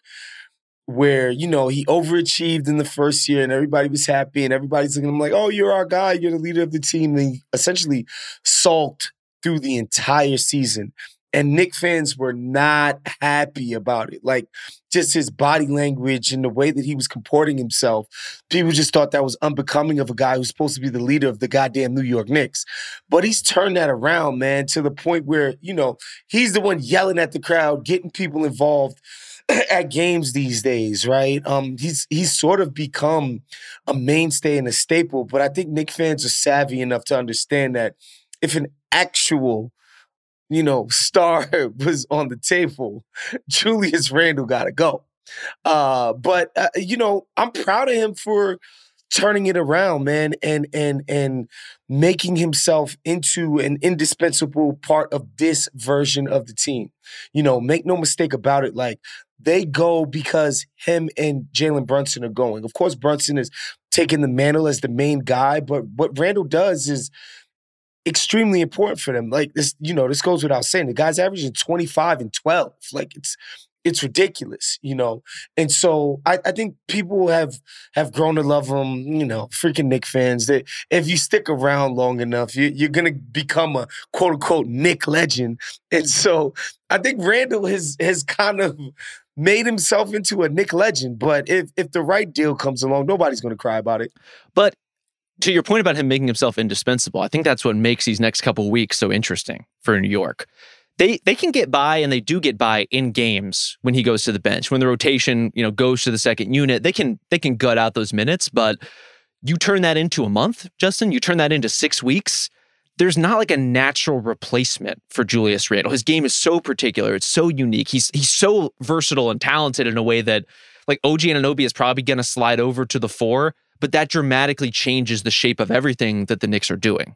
where, you know, he overachieved in the first year and everybody was happy and everybody's looking at him like, oh, you're our guy, you're the leader of the team. And he essentially sulked through the entire season. And Knicks fans were not happy about it. Like, just his body language and the way that he was comporting himself, people just thought that was unbecoming of a guy who's supposed to be the leader of the goddamn New York Knicks. But he's turned that around, man, to the point where, you know, he's the one yelling at the crowd, getting people involved at games these days, right? Um, he's he's sort of become a mainstay and a staple. But I think Knicks fans are savvy enough to understand that if an actual, you know, star was on the table, Julius Randle got to go. Uh, but, uh, you know, I'm proud of him for turning it around, man, and and and making himself into an indispensable part of this version of the team. You know, make no mistake about it, like, they go because him and Jalen Brunson are going. Of course, Brunson is taking the mantle as the main guy, but what Randle does is extremely important for them. Like this, you know, this goes without saying. The guy's averaging twenty-five and twelve. Like it's it's ridiculous, you know. And so I, I think people have have grown to love him, you know, freaking Knicks fans. That if you stick around long enough, you, you're gonna become a quote unquote Knicks legend. And so I think Randle has has kind of made himself into a Knicks legend. But if if the right deal comes along, nobody's gonna cry about it. But to your point about him making himself indispensable, I think that's what makes these next couple weeks so interesting for New York. They they can get by, and they do get by in games when he goes to the bench. When the rotation, you know, goes to the second unit, they can they can gut out those minutes. But you turn that into a month, Justin. You turn that into six weeks. There's not like a natural replacement for Julius Randle. His game is so particular. It's so unique. He's he's so versatile and talented in a way that like O G Anunoby is probably going to slide over to the four. But that dramatically changes the shape of everything that the Knicks are doing.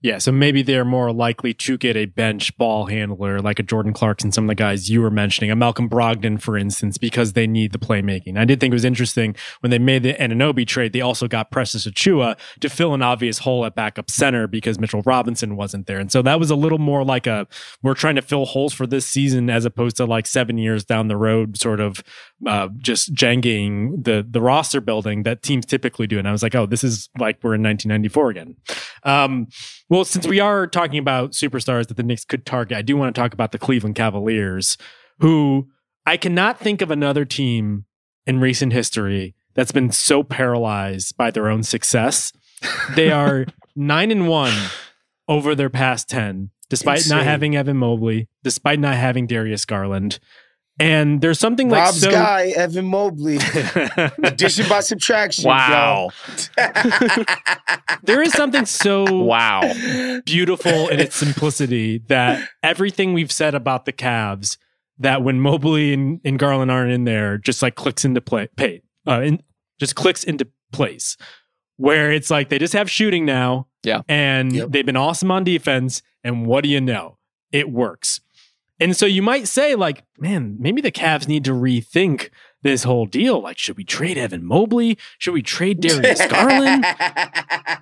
Yeah, so maybe they're more likely to get a bench ball handler like a Jordan Clarkson, some of the guys you were mentioning, a Malcolm Brogdon, for instance, because they need the playmaking. I did think it was interesting when they made the Anunoby trade, they also got Precious Achiuwa to fill an obvious hole at backup center because Mitchell Robinson wasn't there. And so that was a little more like a, we're trying to fill holes for this season as opposed to like seven years down the road, sort of uh, just jangling the, the roster building that teams typically do. And I was like, oh, this is like we're in nineteen ninety-four again. Um, Well, since we are talking about superstars that the Knicks could target, I do want to talk about the Cleveland Cavaliers, who I cannot think of another team in recent history that's been so paralyzed by their own success. They are nine and one over their past ten, despite Insane. Not having Evan Mobley, despite not having Darius Garland. And there's something like Rob's so... guy, Evan Mobley. Addition by subtraction. Wow. There is something so wow beautiful in its simplicity that everything we've said about the Cavs, that when Mobley and, and Garland aren't in there, just like clicks into play, pay, uh, in, just clicks into place. where it's like they just have shooting now. Yeah. And yep. they've been awesome on defense. And what do you know? It works. And so you might say, like, man, maybe the Cavs need to rethink this whole deal. Like, should we trade Evan Mobley? Should we trade Darius Garland?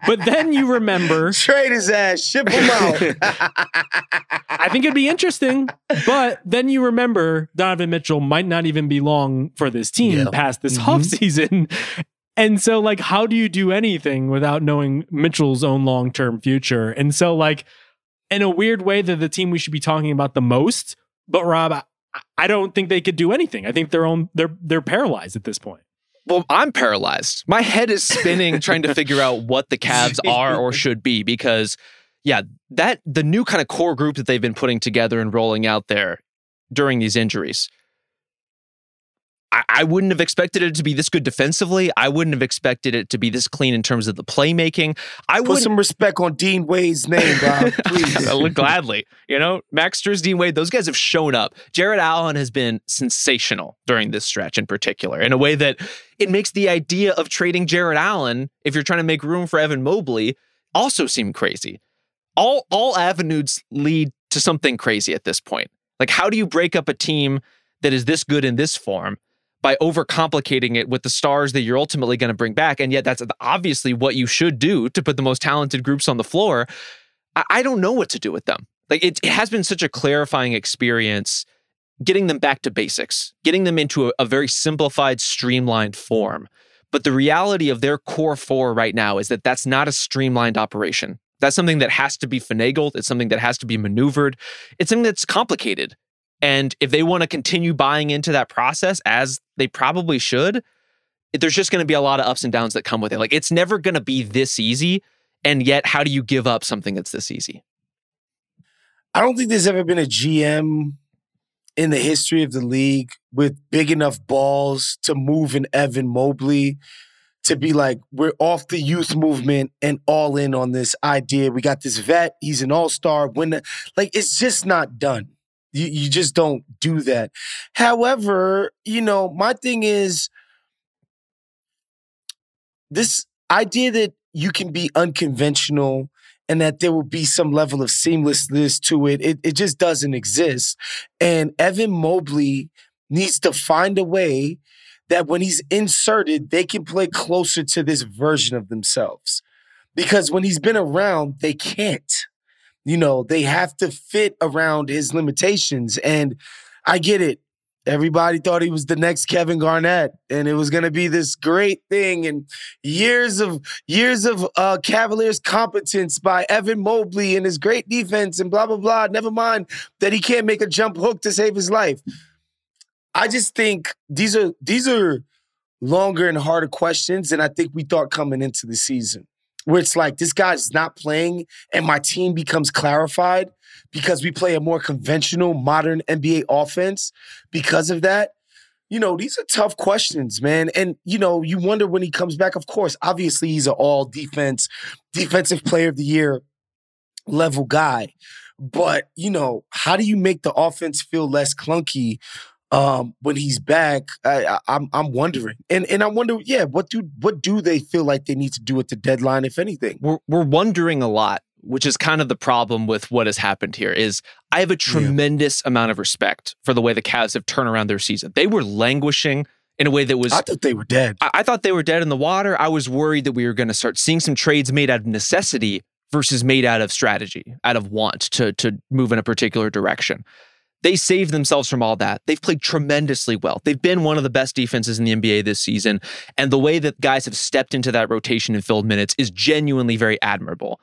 But then you remember... Trade his ass. Ship him out. I think it'd be interesting. But then you remember Donovan Mitchell might not even be long for this team yeah. past this mm-hmm. offseason. And so, like, how do you do anything without knowing Mitchell's own long-term future? And so, like, in a weird way, they're the team we should be talking about the most. But Rob, I, I don't think they could do anything. I think they're own they're they're paralyzed at this point. Well, I'm paralyzed. My head is spinning trying to figure out what the Cavs are or should be, because yeah, that the new kind of core group that they've been putting together and rolling out there during these injuries. I, I wouldn't have expected it to be this good defensively. I wouldn't have expected it to be this clean in terms of the playmaking. I would put some respect on Dean Wade's name, Bob. Please, I would gladly. You know, Max Strus, Dean Wade, those guys have shown up. Jared Allen has been sensational during this stretch, in particular, in a way that it makes the idea of trading Jared Allen, if you're trying to make room for Evan Mobley, also seem crazy. All all avenues lead to something crazy at this point. Like, how do you break up a team that is this good in this form by overcomplicating it with the stars that you're ultimately going to bring back? And yet that's obviously what you should do to put the most talented groups on the floor. I, I don't know what to do with them. Like, it, it has been such a clarifying experience getting them back to basics, getting them into a, a very simplified, streamlined form. But the reality of their core four right now is that that's not a streamlined operation. That's something that has to be finagled. It's something that has to be maneuvered. It's something that's complicated. And if they want to continue buying into that process, as they probably should, there's just going to be a lot of ups and downs that come with it. Like, it's never going to be this easy. And yet, how do you give up something that's this easy? I don't think there's ever been a G M in the history of the league with big enough balls to move an Evan Mobley, to be like, we're off the youth movement and all in on this idea. We got this vet. He's an all-star. When the, like, it's just not done. You, you just don't do that. However, you know, my thing is this idea that you can be unconventional and that there will be some level of seamlessness to it. It, it just doesn't exist. And Evan Mobley needs to find a way that when he's inserted, they can play closer to this version of themselves. Because when he's been around, they can't. You know, they have to fit around his limitations. And I get it. Everybody thought he was the next Kevin Garnett and it was going to be this great thing. And years of years of uh, Cavaliers competence by Evan Mobley and his great defense and blah, blah, blah. Never mind that he can't make a jump hook to save his life. I just think these are these are longer and harder questions than I think we thought coming into the season, where it's like, this guy's not playing and my team becomes clarified because we play a more conventional, modern N B A offense because of that. You know, these are tough questions, man. And, you know, you wonder when he comes back. Of course, obviously, he's an all-defense, defensive player of the year level guy. But, you know, how do you make the offense feel less clunky Um, when he's back? I, I, I'm I'm wondering, and and I wonder, yeah, what do what do they feel like they need to do at the deadline, if anything? We're we're wondering a lot, which is kind of the problem with what has happened here. Is I have a tremendous yeah. amount of respect for the way the Cavs have turned around their season. They were languishing in a way that was— I thought they were dead. I, I thought they were dead in the water. I was worried that we were going to start seeing some trades made out of necessity versus made out of strategy, out of want to to move in a particular direction. They saved themselves from all that. They've played tremendously well. They've been one of the best defenses in the N B A this season. And the way that guys have stepped into that rotation and filled minutes is genuinely very admirable.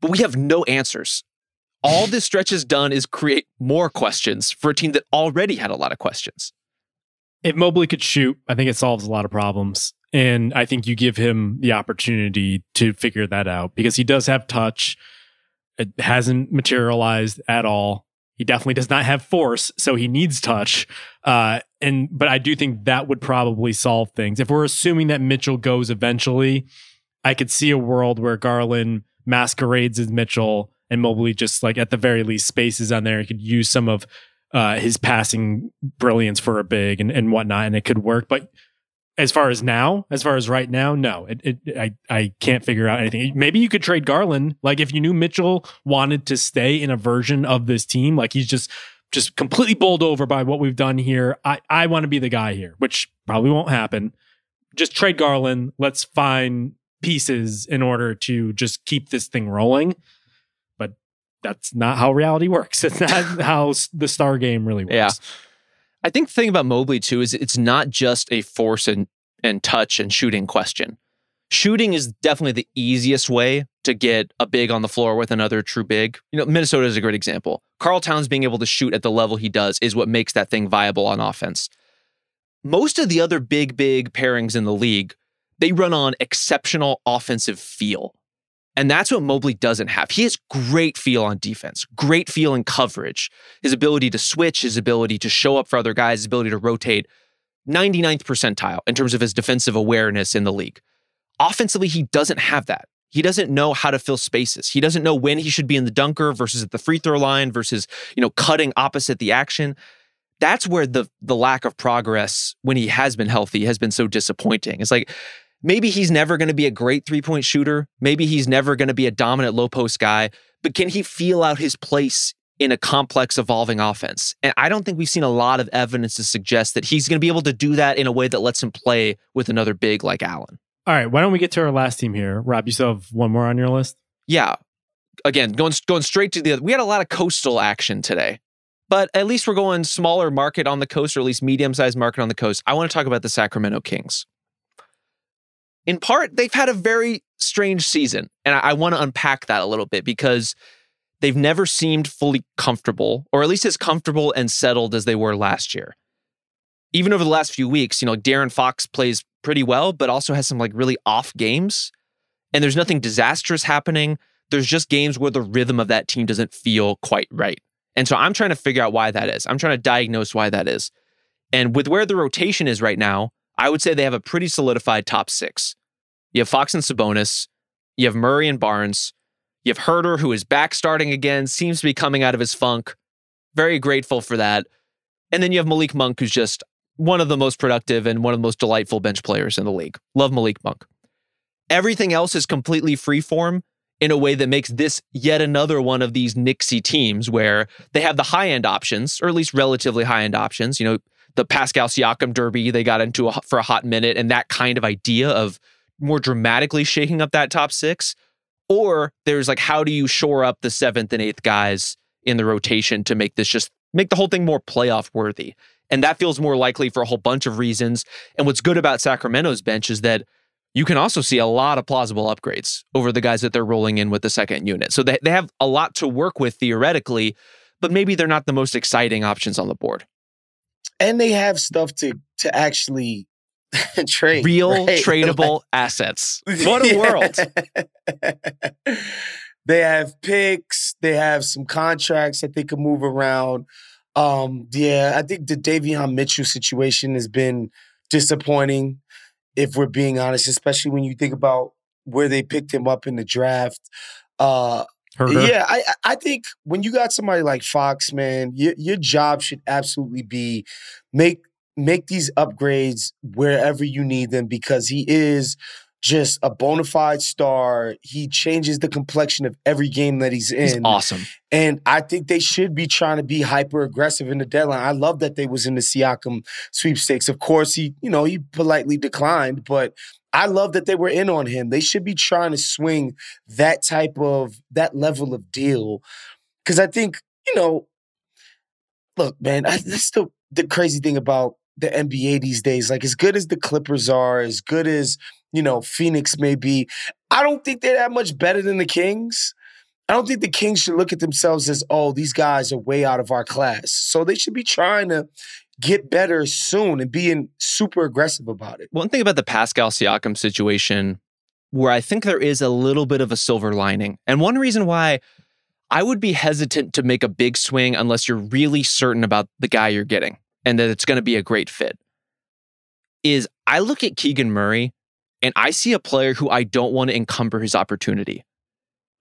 But we have no answers. All this stretch has done is create more questions for a team that already had a lot of questions. If Mobley could shoot, I think it solves a lot of problems. And I think you give him the opportunity to figure that out, because he does have touch. It hasn't materialized at all. He definitely does not have force, so he needs touch. Uh, and but I do think that would probably solve things. If we're assuming that Mitchell goes eventually, I could see a world where Garland masquerades as Mitchell and Mobley just, like, at the very least spaces on there. He could use some of uh, his passing brilliance for a big and, and whatnot, and it could work. But As far as now, as far as right now, no, it, it, I, I can't figure out anything. Maybe you could trade Garland. Like if you knew Mitchell wanted to stay in a version of this team, like he's just, just completely bowled over by what we've done here. I, I want to be the guy here, which probably won't happen. Just trade Garland. Let's find pieces in order to just keep this thing rolling. But that's not how reality works. It's not how the star game really works. Yeah. I think the thing about Mobley, too, is it's not just a force and, and touch and shooting question. Shooting is definitely the easiest way to get a big on the floor with another true big. You know, Minnesota is a great example. Karl Towns being able to shoot at the level he does is what makes that thing viable on offense. Most of the other big, big pairings in the league, they run on exceptional offensive feel. And that's what Mobley doesn't have. He has great feel on defense, great feel in coverage, his ability to switch, his ability to show up for other guys, his ability to rotate. ninety-ninth percentile in terms of his defensive awareness in the league. Offensively, he doesn't have that. He doesn't know how to fill spaces. He doesn't know when he should be in the dunker versus at the free throw line versus, you know, cutting opposite the action. That's where the the lack of progress when he has been healthy has been so disappointing. It's like, maybe he's never going to be a great three-point shooter. Maybe he's never going to be a dominant low-post guy. But can he feel out his place in a complex, evolving offense? And I don't think we've seen a lot of evidence to suggest that he's going to be able to do that in a way that lets him play with another big like Allen. All right, why don't we get to our last team here? Rob, you still have one more on your list? Yeah. Again, going going straight to the other. We had a lot of coastal action today. But at least we're going smaller market on the coast, or at least medium-sized market on the coast. I want to talk about the Sacramento Kings. In part, they've had a very strange season, and I, I want to unpack that a little bit because they've never seemed fully comfortable, or at least as comfortable and settled as they were last year. Even over the last few weeks, you know, De'Aaron Fox plays pretty well, but also has some like really off games, and there's nothing disastrous happening. There's just games where the rhythm of that team doesn't feel quite right. And so I'm trying to figure out why that is. I'm trying to diagnose why that is. And with where the rotation is right now, I would say they have a pretty solidified top six. You have Fox and Sabonis. You have Murray and Barnes. You have Herter, who is back starting again, seems to be coming out of his funk. Very grateful for that. And then you have Malik Monk, who's just one of the most productive and one of the most delightful bench players in the league. Love Malik Monk. Everything else is completely freeform in a way that makes this yet another one of these Knicksy teams where they have the high-end options, or at least relatively high-end options. You know, the Pascal Siakam derby they got into a, for a hot minute, and that kind of idea of more dramatically shaking up that top six. Or there's like, how do you shore up the seventh and eighth guys in the rotation to make this just make the whole thing more playoff worthy? And that feels more likely for a whole bunch of reasons. And what's good about Sacramento's bench is that you can also see a lot of plausible upgrades over the guys that they're rolling in with the second unit. So they, they have a lot to work with theoretically, but maybe they're not the most exciting options on the board. And they have stuff to to actually trade. Real right? Tradable like, assets. What a world. They have picks. They have some contracts that they can move around. Um, yeah, I think the Davion Mitchell situation has been disappointing, if we're being honest, especially when you think about where they picked him up in the draft. Uh Herder. Yeah, I I think when you got somebody like Fox, man, your, your job should absolutely be make make these upgrades wherever you need them, because he is just a bona fide star. He changes the complexion of every game that he's in. He's awesome. And I think they should be trying to be hyper-aggressive in the deadline. I love that they was in the Siakam sweepstakes. Of course, he you know he politely declined, but I love that they were in on him. They should be trying to swing that type of, that level of deal. Because I think, you know, look, man, I, that's the, the crazy thing about the N B A these days. Like, as good as the Clippers are, as good as, you know, Phoenix may be, I don't think they're that much better than the Kings. I don't think the Kings should look at themselves as, oh, these guys are way out of our class. So they should be trying to get better soon and being super aggressive about it. One thing about the Pascal Siakam situation where I think there is a little bit of a silver lining. And one reason why I would be hesitant to make a big swing unless you're really certain about the guy you're getting and that it's going to be a great fit is I look at Keegan Murray and I see a player who I don't want to encumber his opportunity.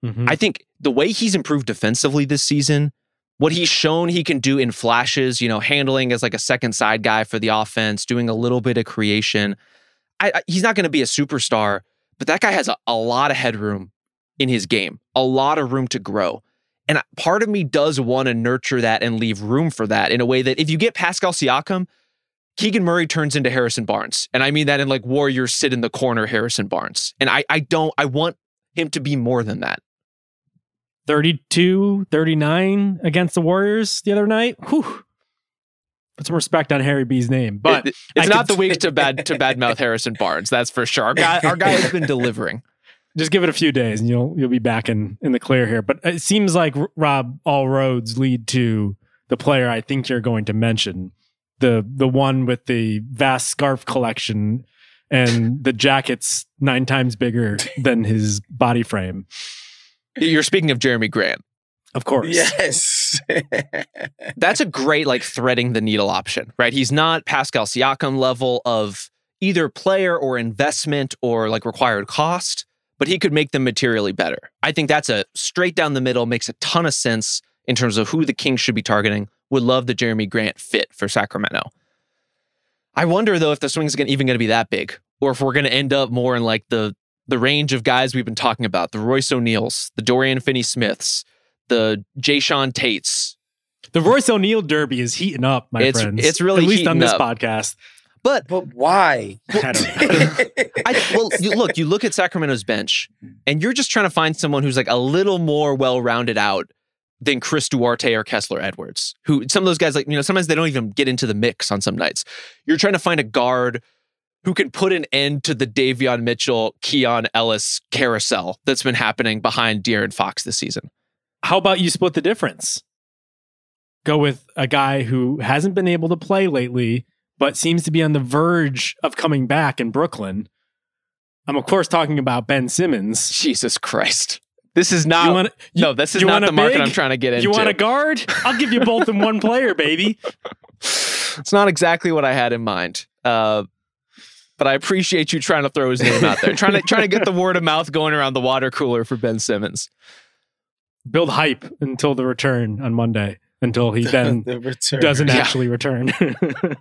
Mm-hmm. I think the way he's improved defensively this season, what he's shown he can do in flashes, you know, handling as like a second side guy for the offense, doing a little bit of creation. I, I, he's not going to be a superstar, but that guy has a, a lot of headroom in his game, a lot of room to grow. And part of me does want to nurture that and leave room for that in a way that if you get Pascal Siakam, Keegan Murray turns into Harrison Barnes. And I mean that in like Warriors sit in the corner Harrison Barnes. And I, I don't, I want him to be more than that. thirty-two, thirty-nine against the Warriors the other night. Whew. Put some respect on Harry B's name, but it, it's I not the week to bad to badmouth Harrison Barnes. That's for sure. Our guy, our guy has been delivering. Just give it a few days, and you'll you'll be back in, in the clear here. But it seems like, Rob, all roads lead to the player I think you're going to mention, the the one with the vast scarf collection and the jacket's nine times bigger than his body frame. You're speaking of Jeremy Grant. Of course. Yes. That's a great, like, threading the needle option, right? He's not Pascal Siakam level of either player or investment or, like, required cost, but he could make them materially better. I think that's a straight down the middle, makes a ton of sense in terms of who the Kings should be targeting. Would love the Jeremy Grant fit for Sacramento. I wonder, though, if the swing's even going to be that big or if we're going to end up more in, like, the the range of guys we've been talking about, the Royce O'Neals, the Dorian Finney-Smiths, the Jayshawn Tates. The Royce O'Neal derby is heating up, my it's, friends. It's really heating up. At least on this podcast. But but why? Well, I don't know. I, well you look, you look at Sacramento's bench, and you're just trying to find someone who's like a little more well-rounded out than Chris Duarte or Kessler Edwards, who some of those guys, like, you know, sometimes they don't even get into the mix on some nights. You're trying to find a guard who can put an end to the Davion Mitchell, Keon Ellis carousel that's been happening behind De'Aaron Fox this season. How about you split the difference? Go with a guy who hasn't been able to play lately, but seems to be on the verge of coming back in Brooklyn. I'm, of course, talking about Ben Simmons. Jesus Christ. This is not, you wanna, you, no, this is not the big market I'm trying to get into. You want a guard? I'll give you both in one player, baby. It's not exactly what I had in mind. Uh, but I appreciate you trying to throw his name out there. trying to trying to get the word of mouth going around the water cooler for Ben Simmons. Build hype until the return on Monday, until he then the doesn't yeah. actually return. the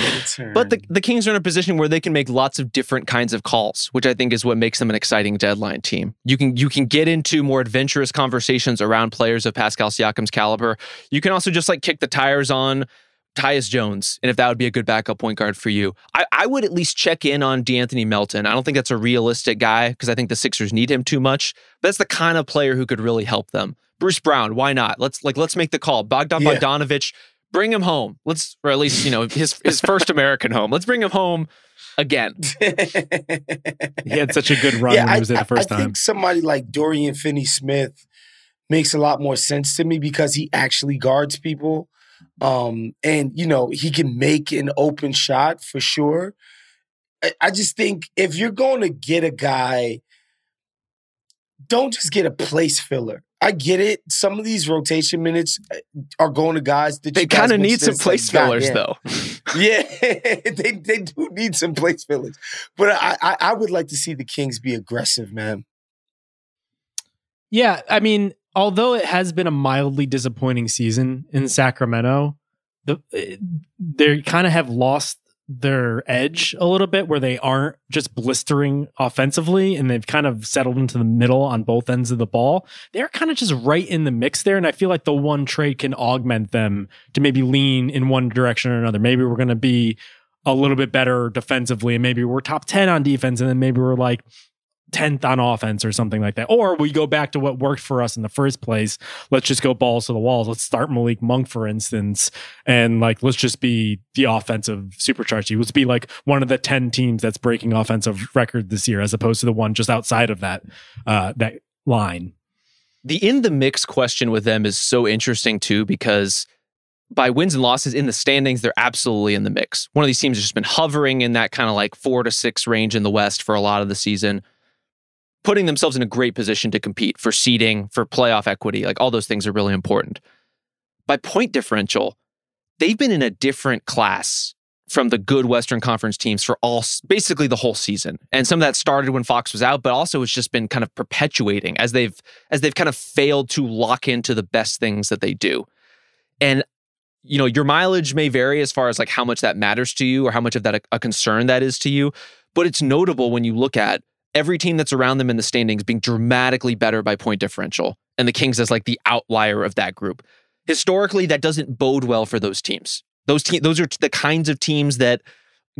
return. But the, the Kings are in a position where they can make lots of different kinds of calls, which I think is what makes them an exciting deadline team. You can you can get into more adventurous conversations around players of Pascal Siakam's caliber. You can also just like kick the tires on Tyus Jones, and if that would be a good backup point guard for you. I, I would at least check in on De'Anthony Melton. I don't think that's a realistic guy because I think the Sixers need him too much. But that's the kind of player who could really help them. Bruce Brown, why not? Let's like let's make the call. Bogdan yeah. Bogdanović, bring him home. Let's, or at least, you know, his his first American home. Let's bring him home again. He had such a good run yeah, when I, he was there the first I, I time. I think somebody like Dorian Finney-Smith makes a lot more sense to me because he actually guards people. Um, and, you know, he can make an open shot for sure. I, I just think if you're going to get a guy, don't just get a place filler. I get it. Some of these rotation minutes are going to guys that they kind of need some place like, fillers, though. yeah, they they do need some place fillers. But I, I, I would like to see the Kings be aggressive, man. Yeah, I mean... Although it has been a mildly disappointing season in Sacramento, the, they kind of have lost their edge a little bit where they aren't just blistering offensively and they've kind of settled into the middle on both ends of the ball. They're kind of just right in the mix there. And I feel like the one trade can augment them to maybe lean in one direction or another. Maybe we're going to be a little bit better defensively and maybe we're top ten on defense. And then maybe we're like tenth on offense or something like that. Or we go back to what worked for us in the first place. Let's just go balls to the walls. Let's start Malik Monk, for instance. And like, let's just be the offensive supercharge. Let's be like one of the ten teams that's breaking offensive record this year, as opposed to the one just outside of that, uh, that line. The in the mix question with them is so interesting too, because by wins and losses in the standings, they're absolutely in the mix. One of these teams has just been hovering in that kind of like four to six range in the West for a lot of the season, putting themselves in a great position to compete for seeding, for playoff equity. Like all those things are really important. By point differential, they've been in a different class from the good Western Conference teams for all, basically the whole season. And some of that started when Fox was out, but also it's just been kind of perpetuating as they've, as they've kind of failed to lock into the best things that they do. And, you know, your mileage may vary as far as like how much that matters to you or how much of that a, a concern that is to you. But it's notable when you look at every team that's around them in the standings being dramatically better by point differential. And the Kings as like the outlier of that group. Historically, that doesn't bode well for those teams. Those te- those are t- the kinds of teams that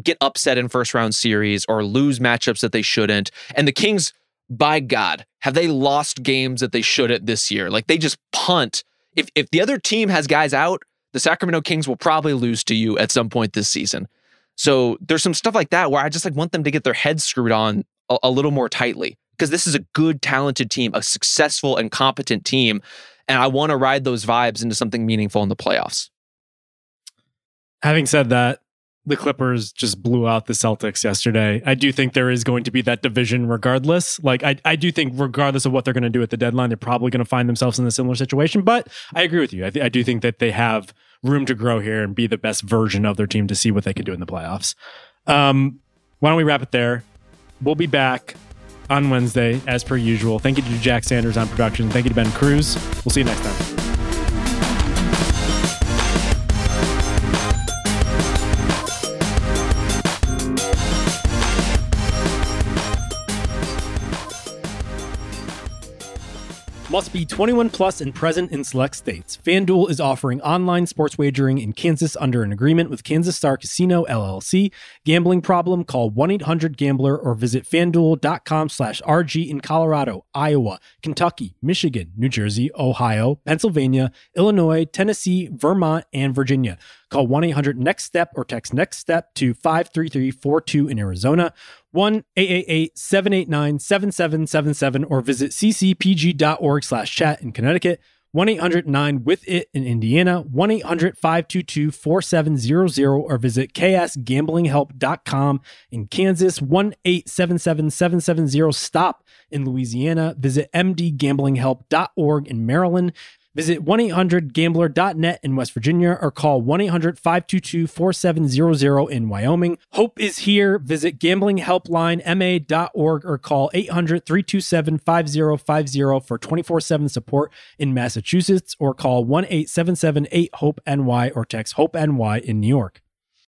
get upset in first round series or lose matchups that they shouldn't. And the Kings, by God, have they lost games that they shouldn't this year? Like they just punt. If if the other team has guys out, the Sacramento Kings will probably lose to you at some point this season. So there's some stuff like that where I just like want them to get their heads screwed on a, a little more tightly, because this is a good, talented team, a successful and competent team. And I want to ride those vibes into something meaningful in the playoffs. Having said that, the Clippers just blew out the Celtics yesterday. I do think there is going to be that division regardless. Like I, I do think regardless of what they're going to do at the deadline, they're probably going to find themselves in a similar situation. But I agree with you. I, th- I do think that they have room to grow here and be the best version of their team to see what they can do in the playoffs. Um, why don't we wrap it there? We'll be back on Wednesday, as per usual. Thank you to Jack Sanders on production. Thank you to Ben Cruz. We'll see you next time. Must be twenty-one plus and present in select states. FanDuel is offering online sports wagering in Kansas under an agreement with Kansas Star Casino, L L C. Gambling problem? Call one eight hundred gambler or visit FanDuel dot com slash R G in Colorado, Iowa, Kentucky, Michigan, New Jersey, Ohio, Pennsylvania, Illinois, Tennessee, Vermont, and Virginia. Call one eight hundred next step or text NEXTSTEP to five three three four two in Arizona, one eight eight eight seven eight nine seven seven seven seven, or visit c c p g dot org slash chat in Connecticut, one eight hundred nine with it in Indiana, one eight hundred five two two four seven zero zero, or visit k s gambling help dot com in Kansas, one eight seven seven seven seven zero stop in Louisiana, visit m d gambling help dot org in Maryland, visit one eight hundred gambler dot net in West Virginia, or call one eight hundred five two two four seven zero zero in Wyoming. Hope is here. Visit gambling helpline m a dot org or call eight hundred three two seven five zero five zero for twenty-four seven support in Massachusetts, or call one eight seven seven eight hope N Y or text hope N Y in New York.